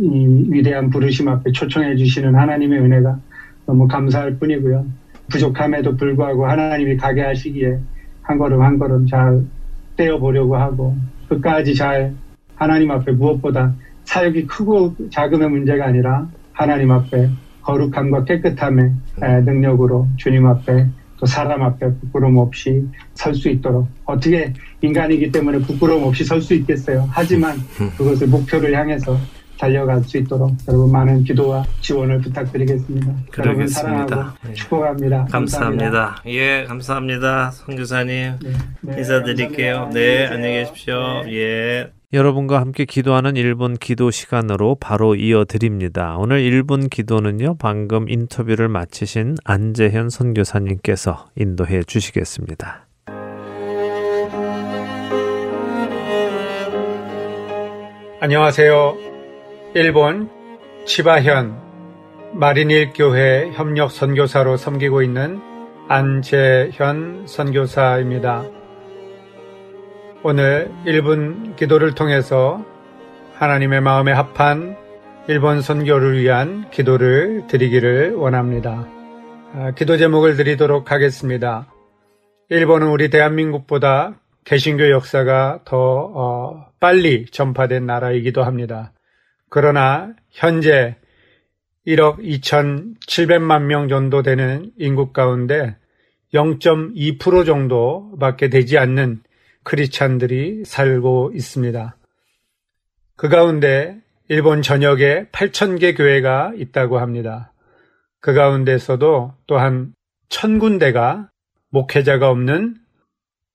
이 위대한 부르심 앞에 초청해 주시는 하나님의 은혜가 너무 감사할 뿐이고요. 부족함에도 불구하고 하나님이 가게 하시기에 한 걸음 한 걸음 잘 떼어보려고 하고 끝까지 잘 하나님 앞에 무엇보다 사역이 크고 작음의 문제가 아니라 하나님 앞에 거룩함과 깨끗함의 능력으로 주님 앞에 또 사람 앞에 부끄러움 없이 설 수 있도록. 어떻게 인간이기 때문에 부끄러움 없이 설 수 있겠어요. 하지만 그것을 목표를 향해서 달려갈 수 있도록 여러분 많은 기도와 지원을 부탁드리겠습니다. 여러분 사랑하고 축복합니다. 감사합니다. 감사합니다. 예, 감사합니다. 선교사님 인사드릴게요. 네, 안녕히 계십시오. 네. 예. 여러분과 함께 기도하는 1분 기도 시간으로 바로 이어드립니다. 오늘 1분 기도는요, 방금 인터뷰를 마치신 안재현 선교사님께서 인도해 주시겠습니다. 안녕하세요. 일본 치바현 마린힐 교회 협력 선교사로 섬기고 있는 안재현 선교사입니다. 오늘 1분 기도를 통해서 하나님의 마음에 합한 일본 선교를 위한 기도를 드리기를 원합니다. 기도 제목을 드리도록 하겠습니다. 일본은 우리 대한민국보다 개신교 역사가 더 빨리 전파된 나라이기도 합니다. 그러나 현재 1억 2,700만 명 정도 되는 인구 가운데 0.2% 정도밖에 되지 않는 크리스찬들이 살고 있습니다. 그 가운데 일본 전역에 8,000개 교회가 있다고 합니다. 그 가운데서도 또한 1,000군데가 목회자가 없는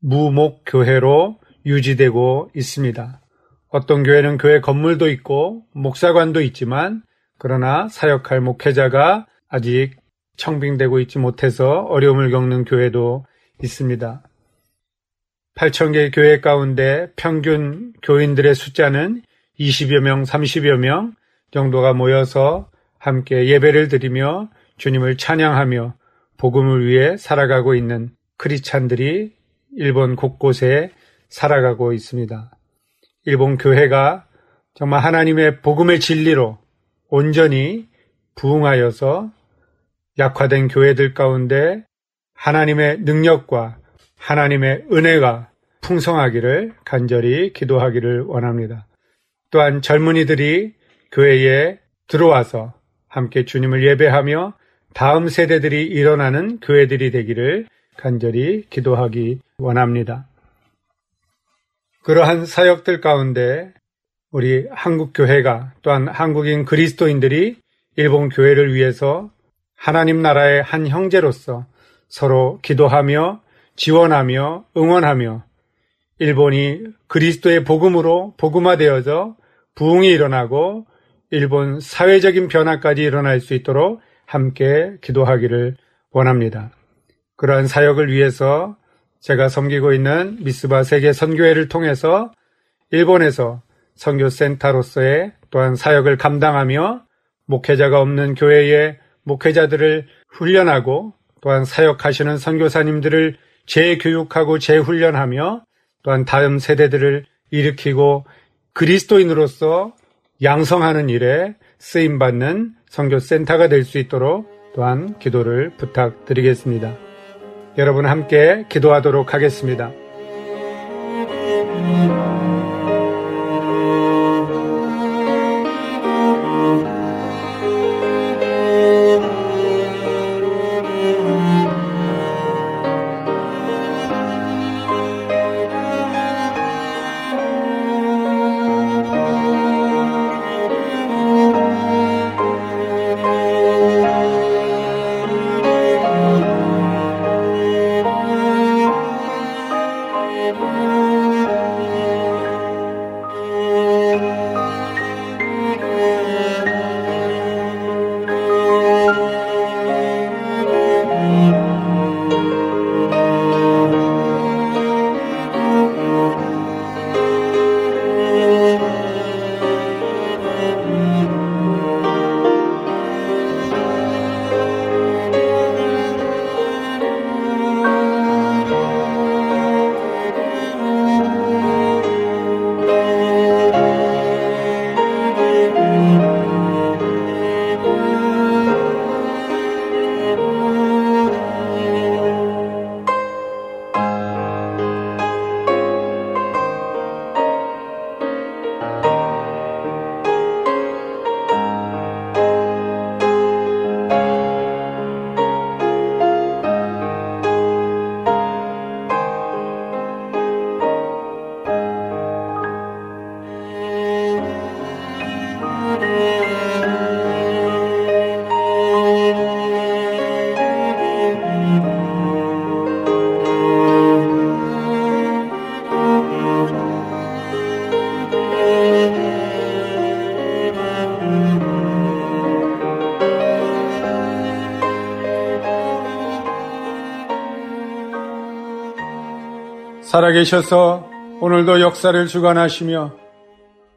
무목교회로 유지되고 있습니다. 어떤 교회는 교회 건물도 있고 목사관도 있지만 그러나 사역할 목회자가 아직 청빙되고 있지 못해서 어려움을 겪는 교회도 있습니다. 8,000개 교회 가운데 평균 교인들의 숫자는 20여 명, 30여 명 정도가 모여서 함께 예배를 드리며 주님을 찬양하며 복음을 위해 살아가고 있는 크리스찬들이 일본 곳곳에 살아가고 있습니다. 일본 교회가 정말 하나님의 복음의 진리로 온전히 부흥하여서 약화된 교회들 가운데 하나님의 능력과 하나님의 은혜가 풍성하기를 간절히 기도하기를 원합니다. 또한 젊은이들이 교회에 들어와서 함께 주님을 예배하며 다음 세대들이 일어나는 교회들이 되기를 간절히 기도하기 원합니다. 그러한 사역들 가운데 우리 한국교회가 또한 한국인 그리스도인들이 일본 교회를 위해서 하나님 나라의 한 형제로서 서로 기도하며 지원하며 응원하며 일본이 그리스도의 복음으로 복음화되어져 부흥이 일어나고 일본 사회적인 변화까지 일어날 수 있도록 함께 기도하기를 원합니다. 그러한 사역을 위해서 제가 섬기고 있는 미스바세계선교회를 통해서 일본에서 선교센터로서의 또한 사역을 감당하며 목회자가 없는 교회의 목회자들을 훈련하고 또한 사역하시는 선교사님들을 재교육하고 재훈련하며 또한 다음 세대들을 일으키고 그리스도인으로서 양성하는 일에 쓰임받는 선교센터가 될 수 있도록 또한 기도를 부탁드리겠습니다. 여러분 함께 기도하도록 하겠습니다. 살아계셔서 오늘도 역사를 주관하시며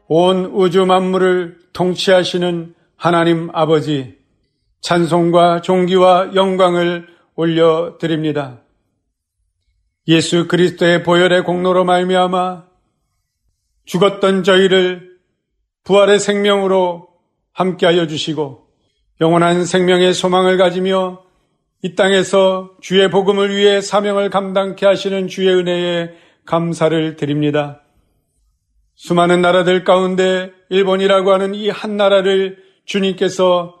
온 우주 만물을 통치하시는 하나님 아버지, 찬송과 존귀와 영광을 올려드립니다. 예수 그리스도의 보혈의 공로로 말미암아 죽었던 저희를 부활의 생명으로 함께하여 주시고 영원한 생명의 소망을 가지며 이 땅에서 주의 복음을 위해 사명을 감당케 하시는 주의 은혜에 감사를 드립니다. 수많은 나라들 가운데 일본이라고 하는 이 한 나라를 주님께서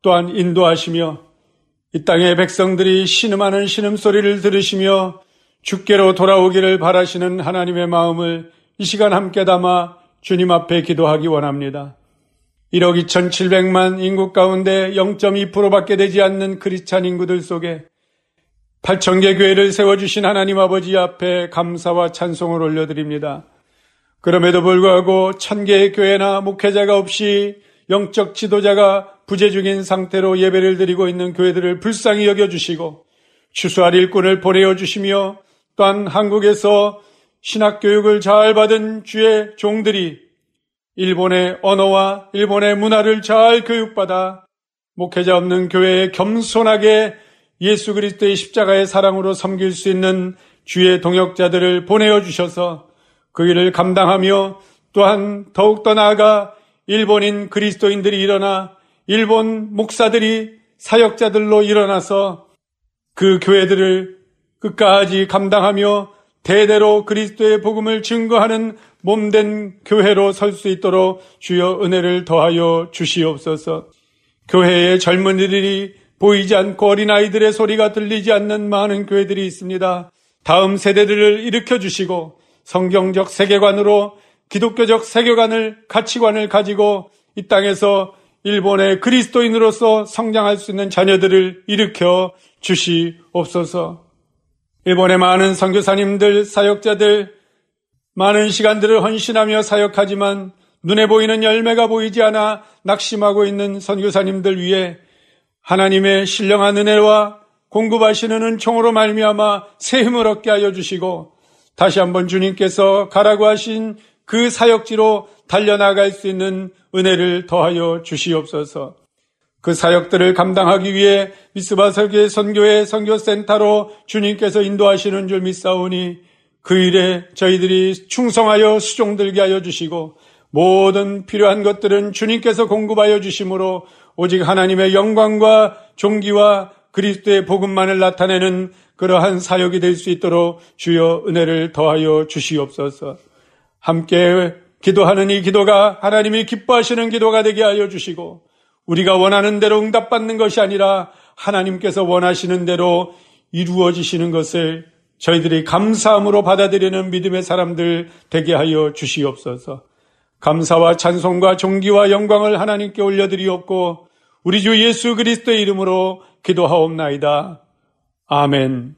또한 인도하시며 이 땅의 백성들이 신음하는 신음소리를 들으시며 주께로 돌아오기를 바라시는 하나님의 마음을 이 시간 함께 담아 주님 앞에 기도하기 원합니다. 1억 2,700만 인구 가운데 0.2%밖에 되지 않는 크리스찬 인구들 속에 8,000개 교회를 세워주신 하나님 아버지 앞에 감사와 찬송을 올려드립니다. 그럼에도 불구하고 1,000개의 교회나 목회자가 없이 영적 지도자가 부재 중인 상태로 예배를 드리고 있는 교회들을 불쌍히 여겨주시고 추수할 일꾼을 보내어주시며 또한 한국에서 신학교육을 잘 받은 주의 종들이 일본의 언어와 일본의 문화를 잘 교육받아 목회자 없는 교회에 겸손하게 예수 그리스도의 십자가의 사랑으로 섬길 수 있는 주의 동역자들을 보내어주셔서 그 일을 감당하며 또한 더욱더 나아가 일본인 그리스도인들이 일어나 일본 목사들이 사역자들로 일어나서 그 교회들을 끝까지 감당하며 대대로 그리스도의 복음을 증거하는 몸된 교회로 설 수 있도록 주여 은혜를 더하여 주시옵소서. 교회의 젊은이들이 보이지 않고 어린아이들의 소리가 들리지 않는 많은 교회들이 있습니다. 다음 세대들을 일으켜주시고 성경적 세계관으로 기독교적 세계관을 가치관을 가지고 이 땅에서 일본의 그리스도인으로서 성장할 수 있는 자녀들을 일으켜 주시옵소서. 일본의 많은 선교사님들, 사역자들 많은 시간들을 헌신하며 사역하지만 눈에 보이는 열매가 보이지 않아 낙심하고 있는 선교사님들 위해 하나님의 신령한 은혜와 공급하시는 은총으로 말미암아 새 힘을 얻게 하여 주시고 다시 한번 주님께서 가라고 하신 그 사역지로 달려나갈 수 있는 은혜를 더하여 주시옵소서. 그 사역들을 감당하기 위해 미스바세계선교회 선교센터로 주님께서 인도하시는 줄 믿사오니 그 일에 저희들이 충성하여 수종들게 하여 주시고 모든 필요한 것들은 주님께서 공급하여 주심으로 오직 하나님의 영광과 존귀와 그리스도의 복음만을 나타내는 그러한 사역이 될 수 있도록 주여 은혜를 더하여 주시옵소서. 함께 기도하는 이 기도가 하나님이 기뻐하시는 기도가 되게 하여 주시고 우리가 원하는 대로 응답받는 것이 아니라 하나님께서 원하시는 대로 이루어지시는 것을 저희들이 감사함으로 받아들이는 믿음의 사람들 되게 하여 주시옵소서. 감사와 찬송과 존귀와 영광을 하나님께 올려드리옵고 우리 주 예수 그리스도의 이름으로 기도하옵나이다. 아멘.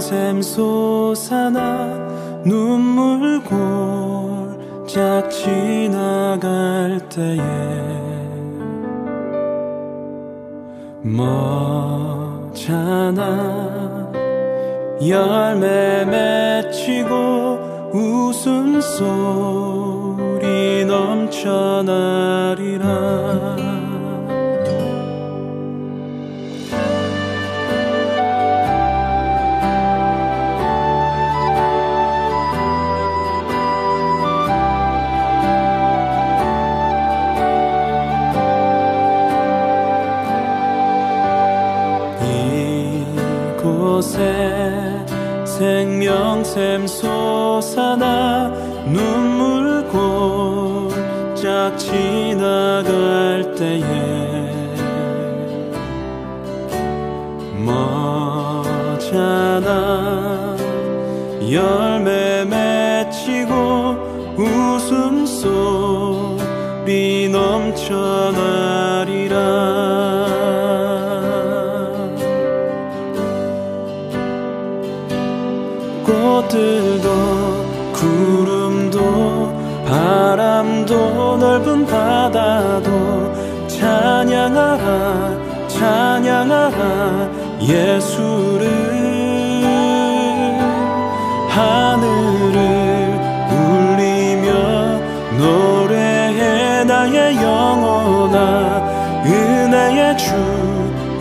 샘솟아나 눈물 골짝 지나갈 때에 멋잖아 열매 맺히고 웃음소리 넘쳐나리라. 생명샘 솟아나 눈물 골짝 지나갈 때에 멋잖아 열매 맺히고 웃음소리 넘쳐나리라. 강도 넓은 바다도 찬양하라 찬양하라 예수를 하늘을 울리며 노래해 나의 영혼아 은혜의 주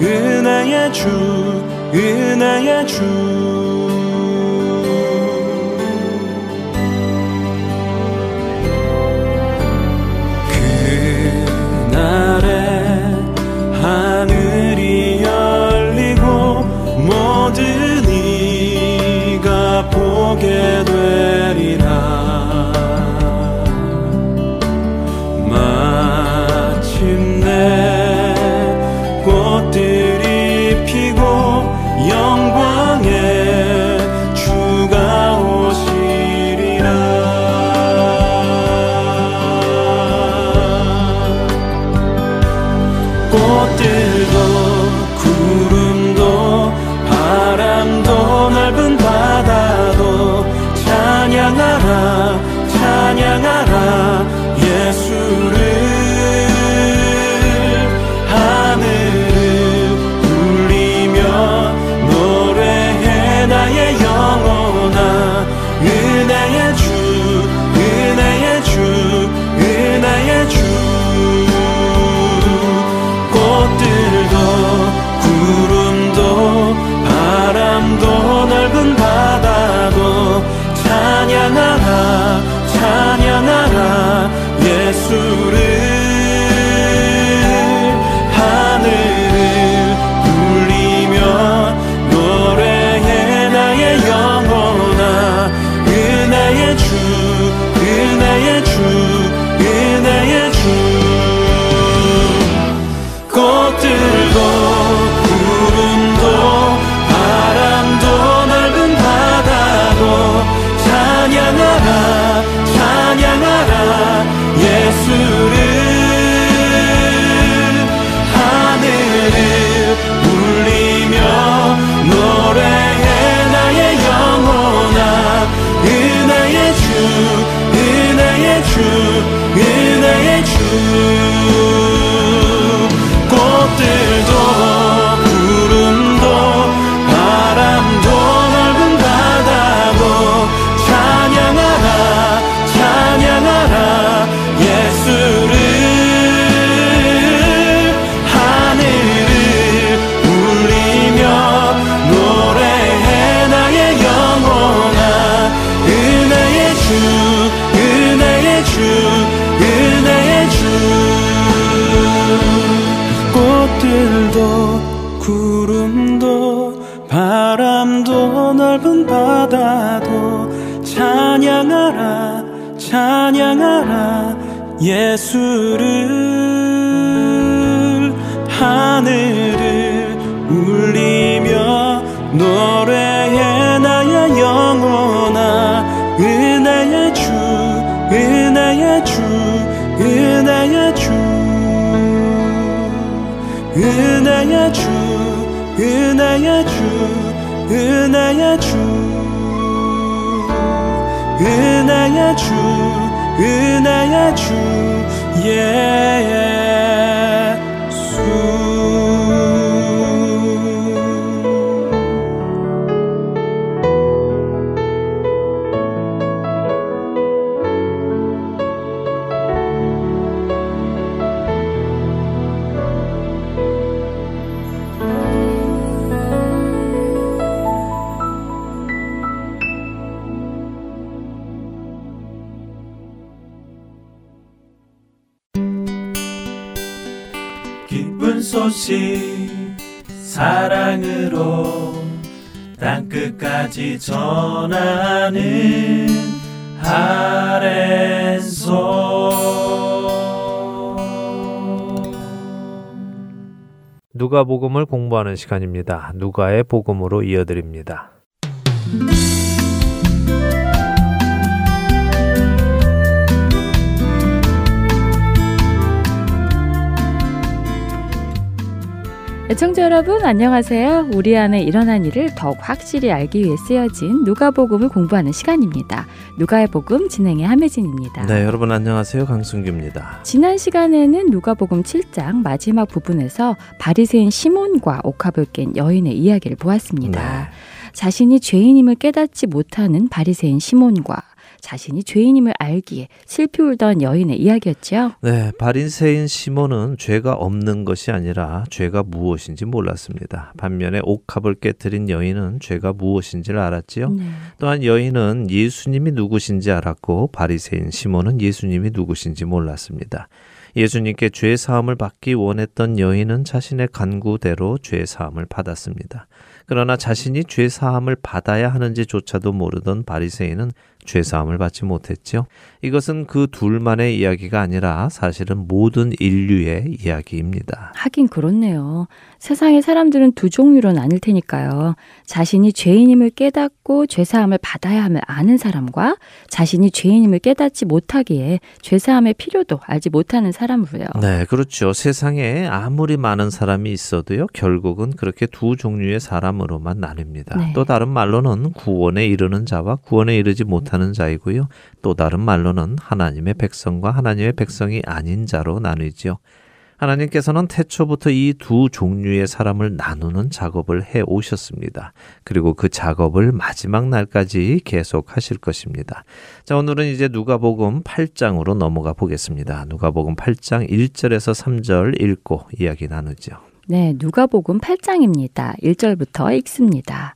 은혜의 주 은혜의 주 하늘이 열리고 모든 이가 보게 되리라 마침내 꽃들이 피고 영광의 주가 오시리라 찬양하라 예수를 하늘을 울리며 노래해 나의 영혼아 은혜의 주 은혜의 주 은혜의 주 꽃들도 구름도 바람도 넓은 바다도 찬양하라 찬양하라 예수를 하늘을 울리며 노래해 나의 영혼아 은혜의 주 은혜의 주 은혜의 주 꽃들도 구름도 예수를 하늘을 울리며 노래해 나의 영혼아 은혜의 주 은혜의 주 은혜의 주 꽃들도 구름도 바람도 넓은 바다도 찬양하라 찬양하라 예수를 하늘을 울리며 노래해 나의 영혼아 은혜의 주 은혜의 주 은혜의 주 꽃들도 구름도 바람도 넓은 바다도 찬양하라 찬양하라 예수를 하늘을 울리며 노래해 나의 영혼아 은혜의 주 은혜의 주 은혜의 주 은혜의 주 은혜의 주 은혜의 주 은혜의 주 은혜의 주 예수 소식 사랑으로 땅끝까지 전하는 아랜소 누가 복음을 공부하는 시간입니다. 누가의 복음으로 이어드립니다. 애청자 여러분 안녕하세요. 우리 안에 일어난 일을 더욱 확실히 알기 위해 쓰여진 누가복음을 공부하는 시간입니다. 누가의 복음 진행의 함혜진입니다. 네, 여러분 안녕하세요. 강승규입니다. 지난 시간에는 누가복음 7장 마지막 부분에서 바리새인 시몬과 옥합을 깬 여인의 이야기를 보았습니다. 네. 자신이 죄인임을 깨닫지 못하는 바리새인 시몬과 자신이 죄인임을 알기에 슬피 울던 여인의 이야기였죠. 네, 바리새인 시몬은 죄가 없는 것이 아니라 죄가 무엇인지 몰랐습니다. 반면에 옥합을 깨뜨린 여인은 죄가 무엇인지를 알았지요. 네. 또한 여인은 예수님이 누구신지 알았고 바리새인 시몬은 예수님이 누구신지 몰랐습니다. 예수님께 죄 사함을 받기 원했던 여인은 자신의 간구대로 죄 사함을 받았습니다. 그러나 자신이 죄 사함을 받아야 하는지조차도 모르던 바리새인은 죄 사함을 받지 못했죠. 이것은 그 둘만의 이야기가 아니라 사실은 모든 인류의 이야기입니다. 하긴 그렇네요. 세상의 사람들은 두 종류로 나뉠 테니까요. 자신이 죄인임을 깨닫고 죄 사함을 받아야 함을 아는 사람과 자신이 죄인임을 깨닫지 못하기에 죄 사함의 필요도 알지 못하는 사람으로요. 네, 그렇죠. 세상에 아무리 많은 사람이 있어도요. 결국은 그렇게 두 종류의 사람 으로만 나뉩니다. 네. 또 다른 말로는 구원에 이르는 자와 구원에 이르지 못하는 자이고요. 또 다른 말로는 하나님의 백성과 하나님의 백성이 아닌 자로 나뉘지요. 하나님께서는 태초부터 이 두 종류의 사람을 나누는 작업을 해오셨습니다. 그리고 그 작업을 마지막 날까지 계속하실 것입니다. 자, 오늘은 이제 누가복음 8장으로 넘어가 보겠습니다. 누가복음 8장 1절에서 3절 읽고 이야기 나누죠. 네, 누가복음 8장입니다. 1절부터 읽습니다.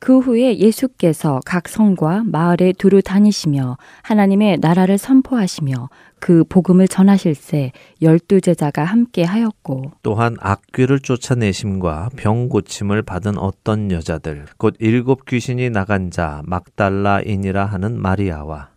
그 후에 예수께서 각 성과 마을에 두루 다니시며 하나님의 나라를 선포하시며 그 복음을 전하실세 열두 제자가 함께 하였고 또한 악귀를 쫓아내심과 병 고침을 받은 어떤 여자들 곧 일곱 귀신이 나간 자 막달라인이라 하는 마리아와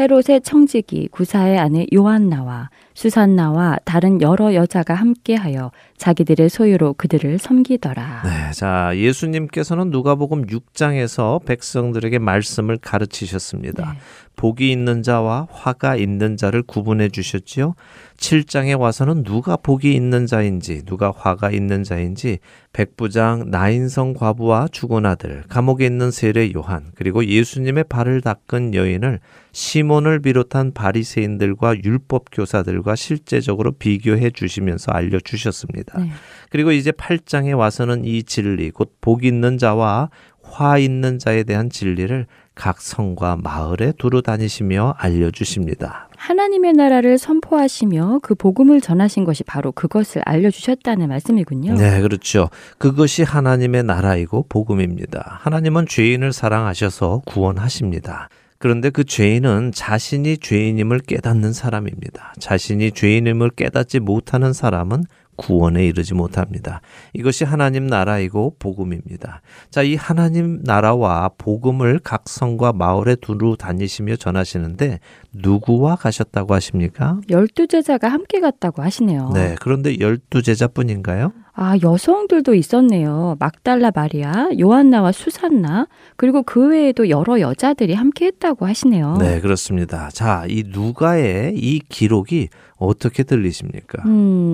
헤롯의 청지기 구사의 아내 요한나와 수산나와 다른 여러 여자가 함께하여 자기들의 소유로 그들을 섬기더라. 네, 자 예수님께서는 누가복음 6장에서 백성들에게 말씀을 가르치셨습니다. 네. 복이 있는 자와 화가 있는 자를 구분해 주셨지요. 7장에 와서는 누가 복이 있는 자인지 누가 화가 있는 자인지 백부장 나인성 과부와 죽은 아들, 감옥에 있는 세례 요한, 그리고 예수님의 발을 닦은 여인을 시몬을 비롯한 바리새인들과 율법교사들과 실제적으로 비교해 주시면서 알려주셨습니다. 네. 그리고 이제 8장에 와서는 이 진리, 곧 복 있는 자와 화 있는 자에 대한 진리를 각 성과 마을에 두루 다니시며 알려주십니다. 하나님의 나라를 선포하시며 그 복음을 전하신 것이 바로 그것을 알려주셨다는 말씀이군요. 네, 그렇죠. 그것이 하나님의 나라이고 복음입니다. 하나님은 죄인을 사랑하셔서 구원하십니다. 그런데 그 죄인은 자신이 죄인임을 깨닫는 사람입니다. 자신이 죄인임을 깨닫지 못하는 사람은 구원에 이르지 못합니다. 이것이 하나님 나라이고 복음입니다. 자, 이 하나님 나라와 복음을 각 성과 마을에 두루 다니시며 전하시는데 누구와 가셨다고 하십니까? 12제자가 함께 갔다고 하시네요. 네, 그런데 12제자뿐인가요? 아, 여성들도 있었네요. 막달라 마리아, 요한나와 수산나, 그리고 그 외에도 여러 여자들이 함께 했다고 하시네요. 네, 그렇습니다. 자, 이 누가의 이 기록이 어떻게 들리십니까?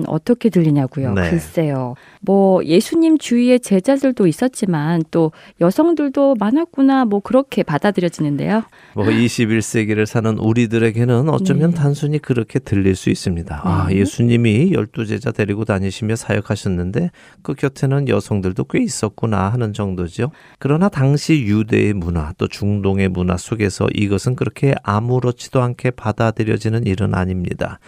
어떻게 들리냐고요? 네. 글쎄요. 뭐 예수님 주위에 제자들도 있었지만 또 여성들도 많았구나 뭐 그렇게 받아들여지는데요. 뭐 21세기를 사는 우리들에게는 어쩌면 네. 단순히 그렇게 들릴 수 있습니다. 아, 예수님이 12제자 데리고 다니시며 사역하셨는데 그 곁에는 여성들도 꽤 있었구나 하는 정도죠. 그러나 당시 유대의 문화 또 중동의 문화 속에서 이것은 그렇게 아무렇지도 않게 받아들여지는 일은 아닙니다.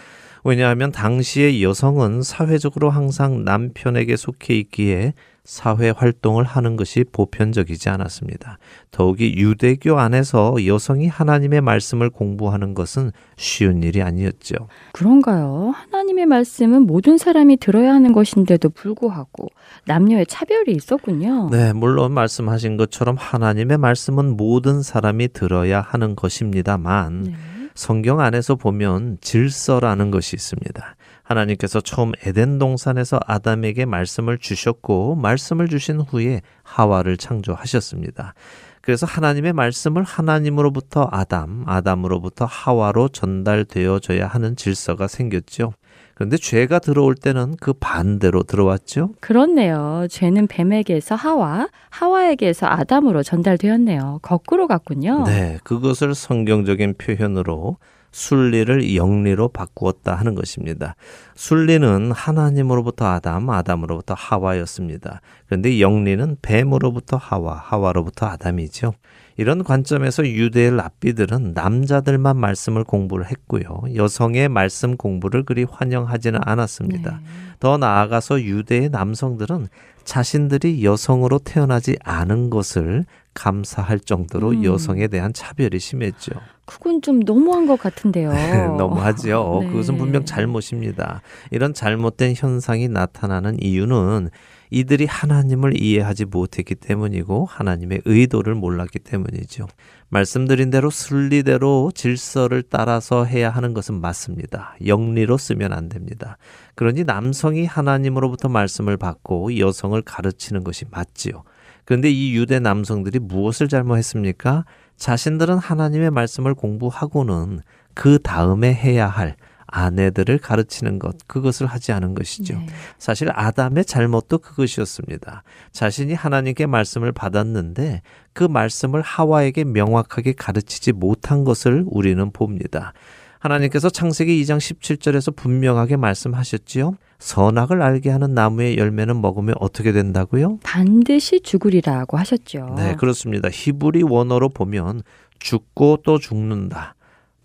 왜냐하면 당시의 여성은 사회적으로 항상 남편에게 속해 있기에 사회 활동을 하는 것이 보편적이지 않았습니다. 더욱이 유대교 안에서 여성이 하나님의 말씀을 공부하는 것은 쉬운 일이 아니었죠. 그런가요? 하나님의 말씀은 모든 사람이 들어야 하는 것인데도 불구하고 남녀의 차별이 있었군요. 네, 물론 말씀하신 것처럼 하나님의 말씀은 모든 사람이 들어야 하는 것입니다만 네. 성경 안에서 보면 질서라는 것이 있습니다. 하나님께서 처음 에덴 동산에서 아담에게 말씀을 주셨고 말씀을 주신 후에 하와를 창조하셨습니다. 그래서 하나님의 말씀을 하나님으로부터 아담, 아담으로부터 하와로 전달되어져야 하는 질서가 생겼죠. 그런데 죄가 들어올 때는 그 반대로 들어왔죠? 그렇네요. 죄는 뱀에게서 하와, 하와에게서 아담으로 전달되었네요. 거꾸로 갔군요. 네, 그것을 성경적인 표현으로 순리를 영리로 바꾸었다 하는 것입니다. 순리는 하나님으로부터 아담, 아담으로부터 하와였습니다. 그런데 영리는 뱀으로부터 하와, 하와로부터 아담이죠. 이런 관점에서 유대의 랍비들은 남자들만 말씀을 공부를 했고요. 여성의 말씀 공부를 그리 환영하지는 않았습니다. 네. 더 나아가서 유대의 남성들은 자신들이 여성으로 태어나지 않은 것을 감사할 정도로 여성에 대한 차별이 심했죠. 그건 좀 너무한 것 같은데요. 너무하죠. 네. 그것은 분명 잘못입니다. 이런 잘못된 현상이 나타나는 이유는 이들이 하나님을 이해하지 못했기 때문이고 하나님의 의도를 몰랐기 때문이죠. 말씀드린 대로 순리대로 질서를 따라서 해야 하는 것은 맞습니다. 영리로 쓰면 안 됩니다. 그러니 남성이 하나님으로부터 말씀을 받고 여성을 가르치는 것이 맞지요. 그런데 이 유대 남성들이 무엇을 잘못했습니까? 자신들은 하나님의 말씀을 공부하고는 그 다음에 해야 할 아내들을 가르치는 것, 그것을 하지 않은 것이죠. 네. 사실 아담의 잘못도 그것이었습니다. 자신이 하나님께 말씀을 받았는데 그 말씀을 하와에게 명확하게 가르치지 못한 것을 우리는 봅니다. 하나님께서 창세기 2장 17절에서 분명하게 말씀하셨지요. 선악을 알게 하는 나무의 열매는 먹으면 어떻게 된다고요? 반드시 죽으리라고 하셨죠. 네, 그렇습니다. 히브리 원어로 보면 죽고 또 죽는다.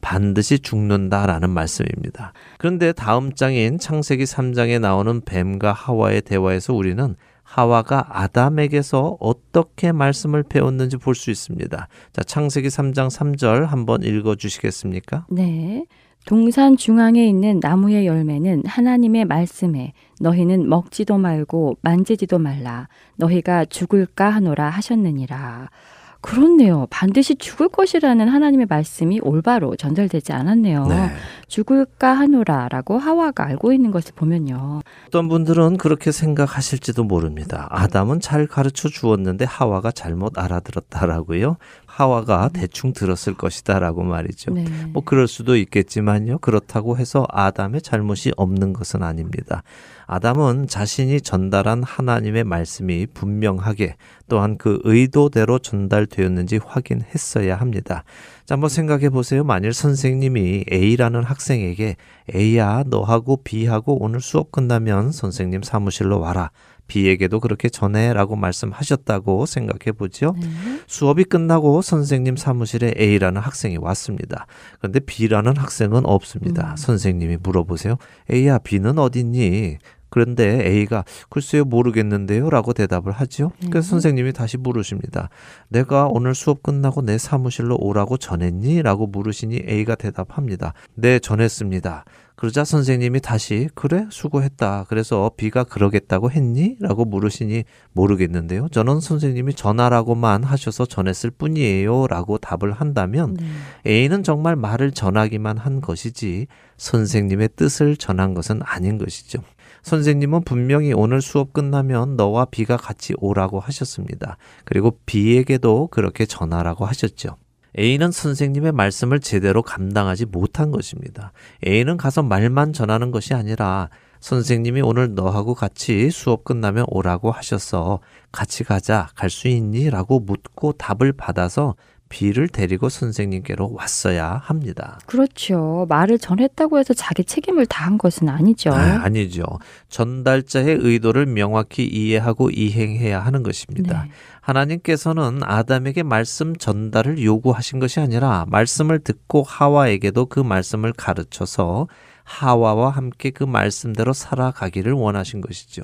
반드시 죽는다라는 말씀입니다. 그런데 다음 장인 창세기 3장에 나오는 뱀과 하와의 대화에서 우리는 하와가 아담에게서 어떻게 말씀을 배웠는지 볼 수 있습니다. 자, 창세기 3장 3절 한번 읽어주시겠습니까? 네. 동산 중앙에 있는 나무의 열매는 하나님의 말씀에 너희는 먹지도 말고 만지지도 말라. 너희가 죽을까 하노라 하셨느니라. 그렇네요. 반드시 죽을 것이라는 하나님의 말씀이 올바로 전달되지 않았네요. 네. 죽을까 하노라라고 하와가 알고 있는 것을 보면요. 어떤 분들은 그렇게 생각하실지도 모릅니다. 아담은 잘 가르쳐 주었는데 하와가 잘못 알아들었다라고요. 하와가 대충 들었을 것이다라고 말이죠. 네. 뭐 그럴 수도 있겠지만요. 그렇다고 해서 아담의 잘못이 없는 것은 아닙니다. 아담은 자신이 전달한 하나님의 말씀이 분명하게 또한 그 의도대로 전달되었는지 확인했어야 합니다. 자, 한번 생각해 보세요. 만일 선생님이 A라는 학생에게 A야, 너하고 B하고 오늘 수업 끝나면 선생님 사무실로 와라. B에게도 그렇게 전해라고 말씀하셨다고 생각해 보죠. 수업이 끝나고 선생님 사무실에 A라는 학생이 왔습니다. 그런데 B라는 학생은 없습니다. 선생님이 물어보세요. A야, B는 어딨니? 그런데 A가 글쎄요 모르겠는데요 라고 대답을 하죠. 그래서 선생님이 다시 물으십니다. 내가 오늘 수업 끝나고 내 사무실로 오라고 전했니? 라고 물으시니 A가 대답합니다. 네, 전했습니다. 그러자 선생님이 다시 그래 수고했다. 그래서 B가 그러겠다고 했니? 라고 물으시니 모르겠는데요. 저는 선생님이 전하라고만 하셔서 전했을 뿐이에요. 라고 답을 한다면 A는 정말 말을 전하기만 한 것이지 선생님의 뜻을 전한 것은 아닌 것이죠. 선생님은 분명히 오늘 수업 끝나면 너와 B가 같이 오라고 하셨습니다. 그리고 B에게도 그렇게 전하라고 하셨죠. A는 선생님의 말씀을 제대로 감당하지 못한 것입니다. A는 가서 말만 전하는 것이 아니라 선생님이 오늘 너하고 같이 수업 끝나면 오라고 하셔서 같이 가자, 갈 수 있니? 라고 묻고 답을 받아서 B를 데리고 선생님께로 왔어야 합니다. 그렇죠. 말을 전했다고 해서 자기 책임을 다한 것은 아니죠. 아니죠. 전달자의 의도를 명확히 이해하고 이행해야 하는 것입니다. 네. 하나님께서는 아담에게 말씀 전달을 요구하신 것이 아니라 말씀을 듣고 하와에게도 그 말씀을 가르쳐서 하와와 함께 그 말씀대로 살아가기를 원하신 것이죠.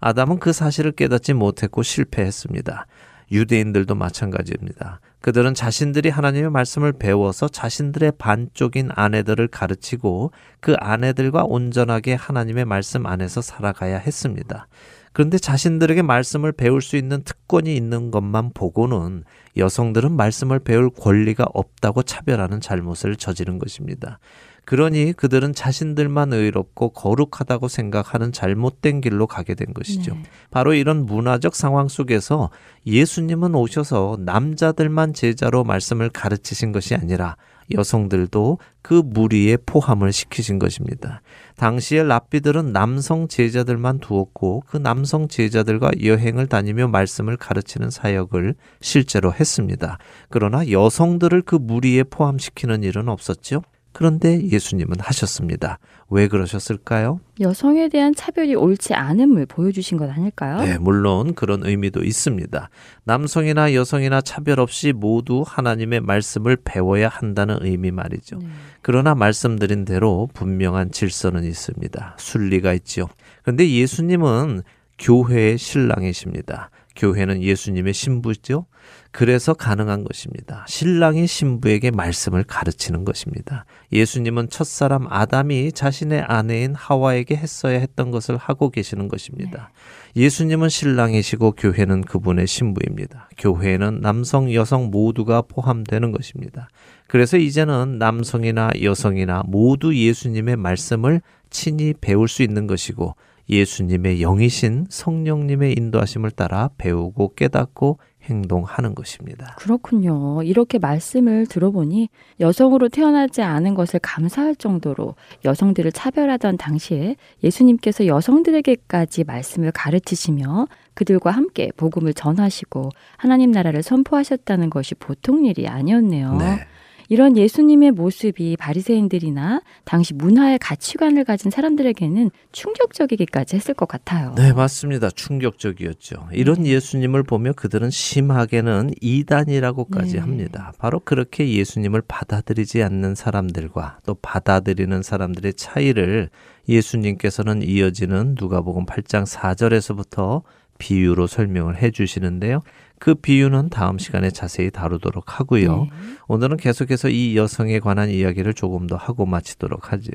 아담은 그 사실을 깨닫지 못했고 실패했습니다. 유대인들도 마찬가지입니다. 그들은 자신들이 하나님의 말씀을 배워서 자신들의 반쪽인 아내들을 가르치고 그 아내들과 온전하게 하나님의 말씀 안에서 살아가야 했습니다. 그런데 자신들에게 말씀을 배울 수 있는 특권이 있는 것만 보고는 여성들은 말씀을 배울 권리가 없다고 차별하는 잘못을 저지른 것입니다. 그러니 그들은 자신들만 의롭고 거룩하다고 생각하는 잘못된 길로 가게 된 것이죠. 네. 바로 이런 문화적 상황 속에서 예수님은 오셔서 남자들만 제자로 말씀을 가르치신 것이 아니라 여성들도 그 무리에 포함을 시키신 것입니다. 당시에 랍비들은 남성 제자들만 두었고 그 남성 제자들과 여행을 다니며 말씀을 가르치는 사역을 실제로 했습니다. 그러나 여성들을 그 무리에 포함시키는 일은 없었죠. 그런데 예수님은 하셨습니다. 왜 그러셨을까요? 여성에 대한 차별이 옳지 않음을 보여주신 것 아닐까요? 네, 물론 그런 의미도 있습니다. 남성이나 여성이나 차별 없이 모두 하나님의 말씀을 배워야 한다는 의미 말이죠. 그러나 말씀드린 대로 분명한 질서는 있습니다. 순리가 있지요. 그런데 예수님은 교회의 신랑이십니다. 교회는 예수님의 신부죠. 그래서 가능한 것입니다. 신랑이 신부에게 말씀을 가르치는 것입니다. 예수님은 첫사람 아담이 자신의 아내인 하와에게 했어야 했던 것을 하고 계시는 것입니다. 예수님은 신랑이시고 교회는 그분의 신부입니다. 교회에는 남성, 여성 모두가 포함되는 것입니다. 그래서 이제는 남성이나 여성이나 모두 예수님의 말씀을 친히 배울 수 있는 것이고 예수님의 영이신 성령님의 인도하심을 따라 배우고 깨닫고 행동하는 것입니다. 그렇군요. 이렇게 말씀을 들어보니 여성으로 태어나지 않은 것을 감사할 정도로 여성들을 차별하던 당시에 예수님께서 여성들에게까지 말씀을 가르치시며 그들과 함께 복음을 전하시고 하나님 나라를 선포하셨다는 것이 보통 일이 아니었네요. 네. 이런 예수님의 모습이 바리새인들이나 당시 문화의 가치관을 가진 사람들에게는 충격적이기까지 했을 것 같아요. 네, 맞습니다. 충격적이었죠. 이런 예수님을 보며 그들은 심하게는 이단이라고까지 합니다. 바로 그렇게 예수님을 받아들이지 않는 사람들과 또 받아들이는 사람들의 차이를 예수님께서는 이어지는 누가복음 8장 4절에서부터 비유로 설명을 해주시는데요. 그 비유는 다음 시간에 자세히 다루도록 하고요. 오늘은 계속해서 이 여성에 관한 이야기를 조금 더 하고 마치도록 하지요.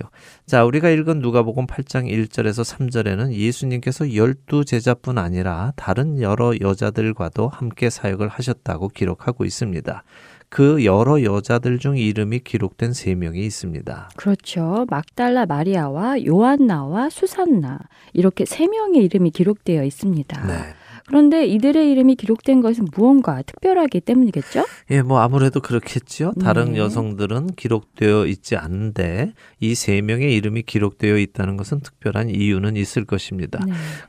자, 우리가 읽은 누가복음 8장 1절에서 3절에는 예수님께서 12 제자뿐 아니라 다른 여러 여자들과도 함께 사역을 하셨다고 기록하고 있습니다. 그 여러 여자들 중 이름이 기록된 3명이 있습니다. 그렇죠. 막달라 마리아와 요한나와 수산나, 이렇게 3명의 이름이 기록되어 있습니다. 네. 그런데 이들의 이름이 기록된 것은 무언가 특별하기 때문이겠죠? 예, 뭐 아무래도 그렇겠죠. 다른 여성들은 기록되어 있지 않은데 이 3명의 이름이 기록되어 있다는 것은 특별한 이유는 있을 것입니다.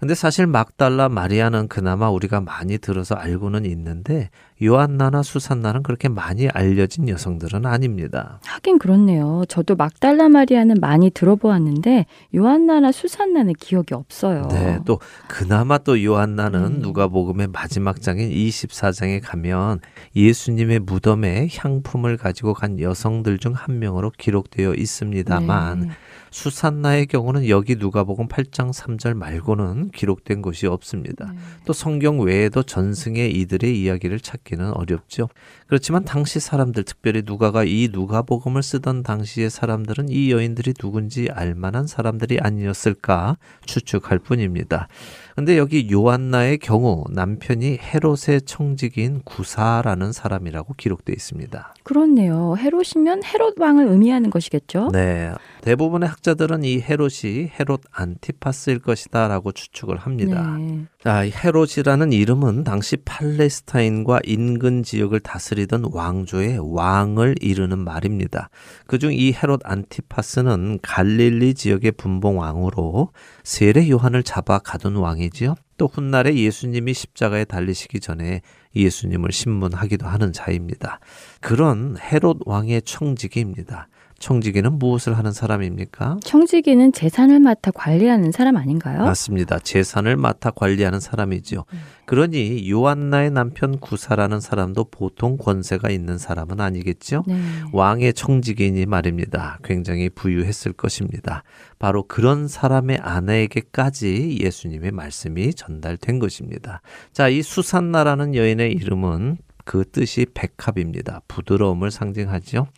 근데 사실 막달라 마리아는 그나마 우리가 많이 들어서 알고는 있는데 요한나나 수산나는 그렇게 많이 알려진 여성들은 아닙니다. 하긴 그렇네요. 저도 막달라 마리아는 많이 들어보았는데 요한나나 수산나는 기억이 없어요. 네, 또 그나마 또 요한나는 누가복음의 마지막 장인 24장에 가면 예수님의 무덤에 향품을 가지고 간 여성들 중 한 명으로 기록되어 있습니다만 수산나의 경우는 여기 누가복음 8장 3절 말고는 기록된 곳이 없습니다. 또 성경 외에도 전승의 이들의 이야기를 찾기는 어렵죠. 그렇지만 당시 사람들, 특별히 누가가 이 누가복음을 쓰던 당시의 사람들은 이 여인들이 누군지 알만한 사람들이 아니었을까 추측할 뿐입니다. 근데 여기 요한나의 경우 남편이 헤롯의 청직인 구사라는 사람이라고 기록되어 있습니다. 그렇네요. 헤롯이면 헤롯 왕을 의미하는 것이겠죠? 네. 대부분의 학자들은 이 헤롯이 헤롯 안티파스일 것이다 라고 추측을 합니다. 자, 헤롯이라는 이름은 당시 팔레스타인과 인근 지역을 다스리던 왕조의 왕을 이르는 말입니다. 그중 이 헤롯 안티파스는 갈릴리 지역의 분봉왕으로 세례 요한을 잡아 가둔 왕이지요. 또 훗날에 예수님이 십자가에 달리시기 전에 예수님을 신문하기도 하는 자입니다. 그런 헤롯 왕의 청지기입니다. 청지기는 무엇을 하는 사람입니까? 청지기는 재산을 맡아 관리하는 사람 아닌가요? 맞습니다. 재산을 맡아 관리하는 사람이지요. 그러니 요한나의 남편 구사라는 사람도 보통 권세가 있는 사람은 아니겠죠? 왕의 청지기니 말입니다. 굉장히 부유했을 것입니다. 바로 그런 사람의 아내에게까지 예수님의 말씀이 전달된 것입니다. 자, 이 수산나라는 여인의 이름은 그 뜻이 백합입니다. 부드러움을 상징하지요.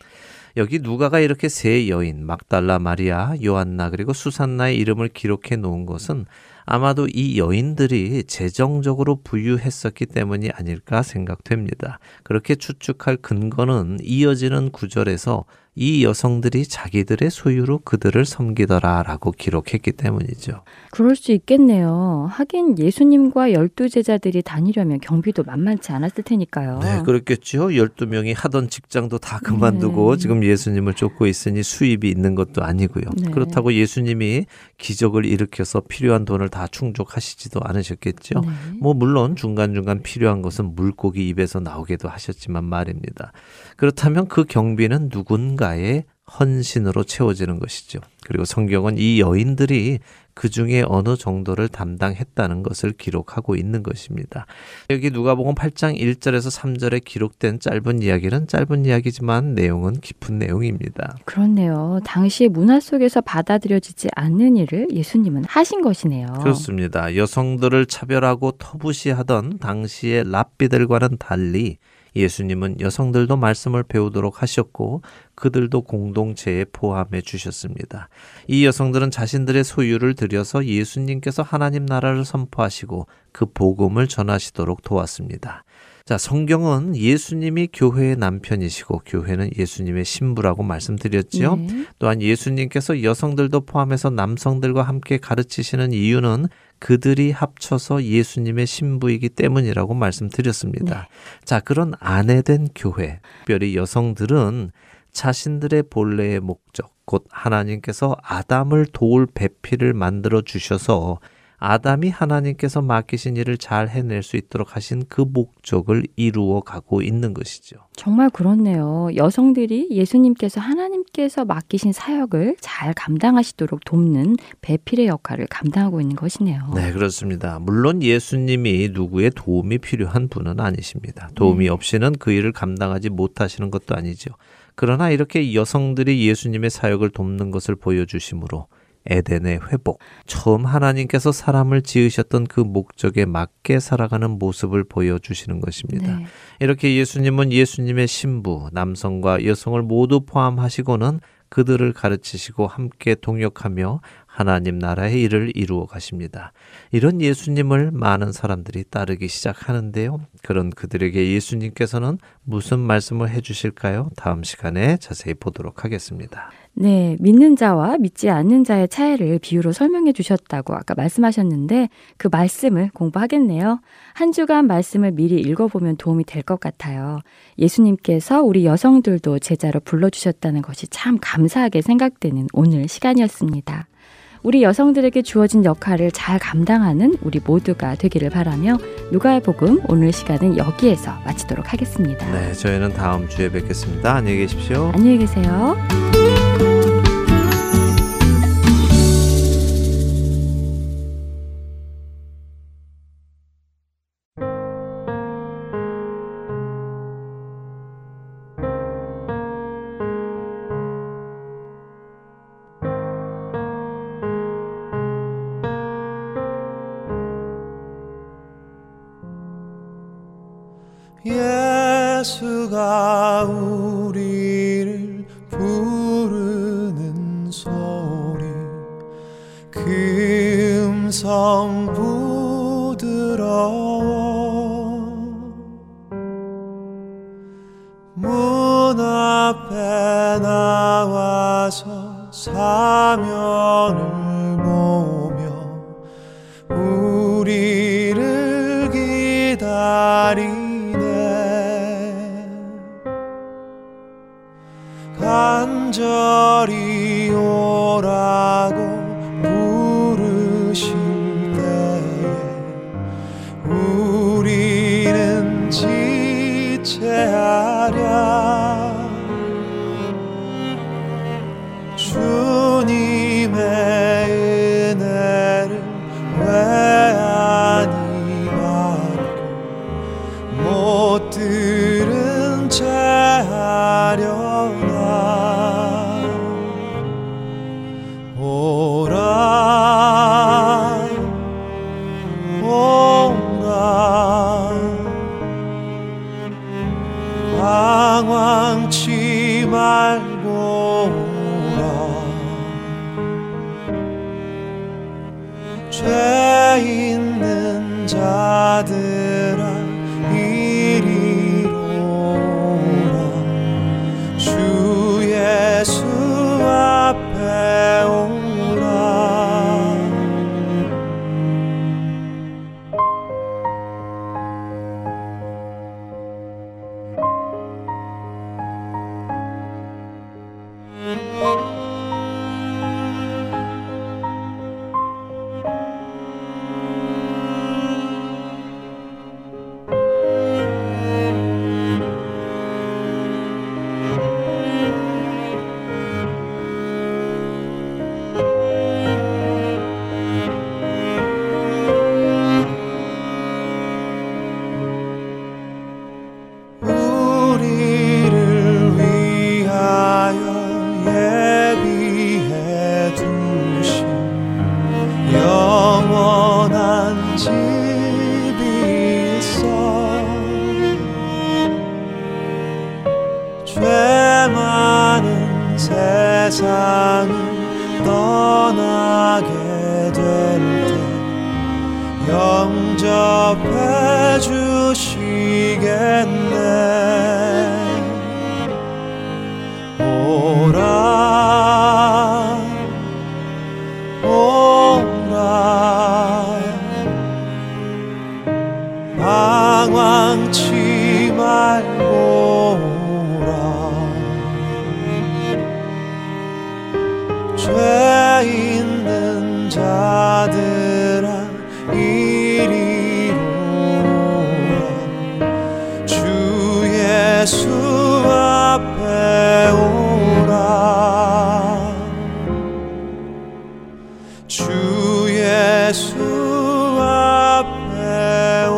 여기 누가가 이렇게 3 여인, 막달라 마리아, 요한나 그리고 수산나의 이름을 기록해 놓은 것은 아마도 이 여인들이 재정적으로 부유했었기 때문이 아닐까 생각됩니다. 그렇게 추측할 근거는 이어지는 구절에서 이 여성들이 자기들의 소유로 그들을 섬기더라 라고 기록했기 때문이죠. 그럴 수 있겠네요. 하긴 예수님과 12제자들이 다니려면 경비도 만만치 않았을 테니까요. 네, 그렇겠죠. 12명이 하던 직장도 다 그만두고 지금 예수님을 쫓고 있으니 수입이 있는 것도 아니고요. 그렇다고 예수님이 기적을 일으켜서 필요한 돈을 다 충족하시지도 않으셨겠죠. 뭐 물론 중간중간 필요한 것은 물고기 입에서 나오게도 하셨지만 말입니다. 그렇다면 그 경비는 누군가의 헌신으로 채워지는 것이죠. 그리고 성경은 이 여인들이 그 중에 어느 정도를 담당했다는 것을 기록하고 있는 것입니다. 여기 누가복음 8장 1절에서 3절에 기록된 짧은 이야기는 짧은 이야기지만 내용은 깊은 내용입니다. 그렇네요. 당시의 문화 속에서 받아들여지지 않는 일을 예수님은 하신 것이네요. 그렇습니다. 여성들을 차별하고 터부시하던 당시의 랍비들과는 달리 예수님은 여성들도 말씀을 배우도록 하셨고 그들도 공동체에 포함해 주셨습니다. 이 여성들은 자신들의 소유를 들여서 예수님께서 하나님 나라를 선포하시고 그 복음을 전하시도록 도왔습니다. 자, 성경은 예수님이 교회의 남편이시고 교회는 예수님의 신부라고 말씀드렸죠. 또한 예수님께서 여성들도 포함해서 남성들과 함께 가르치시는 이유는 그들이 합쳐서 예수님의 신부이기 때문이라고 말씀드렸습니다. 자, 그런 아내된 교회, 특별히 여성들은 자신들의 본래의 목적, 곧 하나님께서 아담을 도울 배필을 만들어 주셔서 아담이 하나님께서 맡기신 일을 잘 해낼 수 있도록 하신 그 목적을 이루어 가고 있는 것이죠. 정말 그렇네요. 여성들이 예수님께서 하나님께서 맡기신 사역을 잘 감당하시도록 돕는 배필의 역할을 감당하고 있는 것이네요. 네, 그렇습니다. 물론 예수님이 누구의 도움이 필요한 분은 아니십니다. 도움이 없이는 그 일을 감당하지 못하시는 것도 아니죠. 그러나 이렇게 여성들이 예수님의 사역을 돕는 것을 보여주심으로 에덴의 회복, 처음 하나님께서 사람을 지으셨던 그 목적에 맞게 살아가는 모습을 보여주시는 것입니다. 이렇게 예수님은 예수님의 신부, 남성과 여성을 모두 포함하시고는 그들을 가르치시고 함께 동역하며 하나님 나라의 일을 이루어 가십니다. 이런 예수님을 많은 사람들이 따르기 시작하는데요. 그런 그들에게 예수님께서는 무슨 말씀을 해주실까요? 다음 시간에 자세히 보도록 하겠습니다. 네, 믿는 자와 믿지 않는 자의 차이를 비유로 설명해 주셨다고 아까 말씀하셨는데 그 말씀을 공부하겠네요. 한 주간 말씀을 미리 읽어보면 도움이 될 것 같아요. 예수님께서 우리 여성들도 제자로 불러주셨다는 것이 참 감사하게 생각되는 오늘 시간이었습니다. 우리 여성들에게 주어진 역할을 잘 감당하는 우리 모두가 되기를 바라며 누가의 복음 오늘 시간은 여기에서 마치도록 하겠습니다. 네, 저희는 다음 주에 뵙겠습니다. 안녕히 계십시오. 안녕히 계세요. 예수가 우리를 부르는 소리 금성 부드러워 문 앞에 나와서 사면을 보며 우리를 기다리 간절히 오라고 부르실 때에 우리는 지체하랴 주님의 은혜를 왜 아니 받고 못 들은 채 하려 방황치 말고 오라 죄 있는 자들아 이리로 오라 주의 떠나게 될 때 영접해 주시겠네. 오라 오라 방황치 말고 오라. 죄 있는 자들아 이리로 주 예수 앞에 오라. 주 예수 앞에 오라.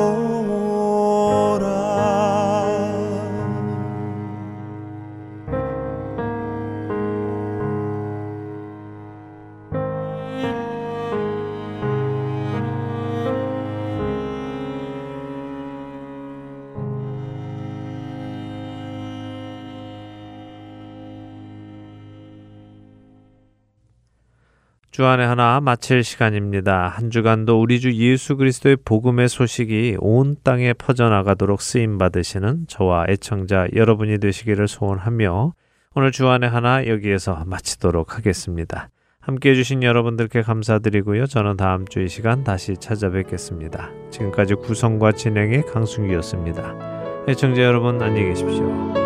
주안의 하나 마칠 시간입니다. 한 주간도 우리 주 예수 그리스도의 복음의 소식이 온 땅에 퍼져나가도록 쓰임받으시는 저와 애청자 여러분이 되시기를 소원하며 오늘 주안의 하나 여기에서 마치도록 하겠습니다. 함께해 주신 여러분들께 감사드리고요. 저는 다음 주 이 시간 다시 찾아뵙겠습니다. 지금까지 구성과 진행의 강승기였습니다. 애청자 여러분 안녕히 계십시오.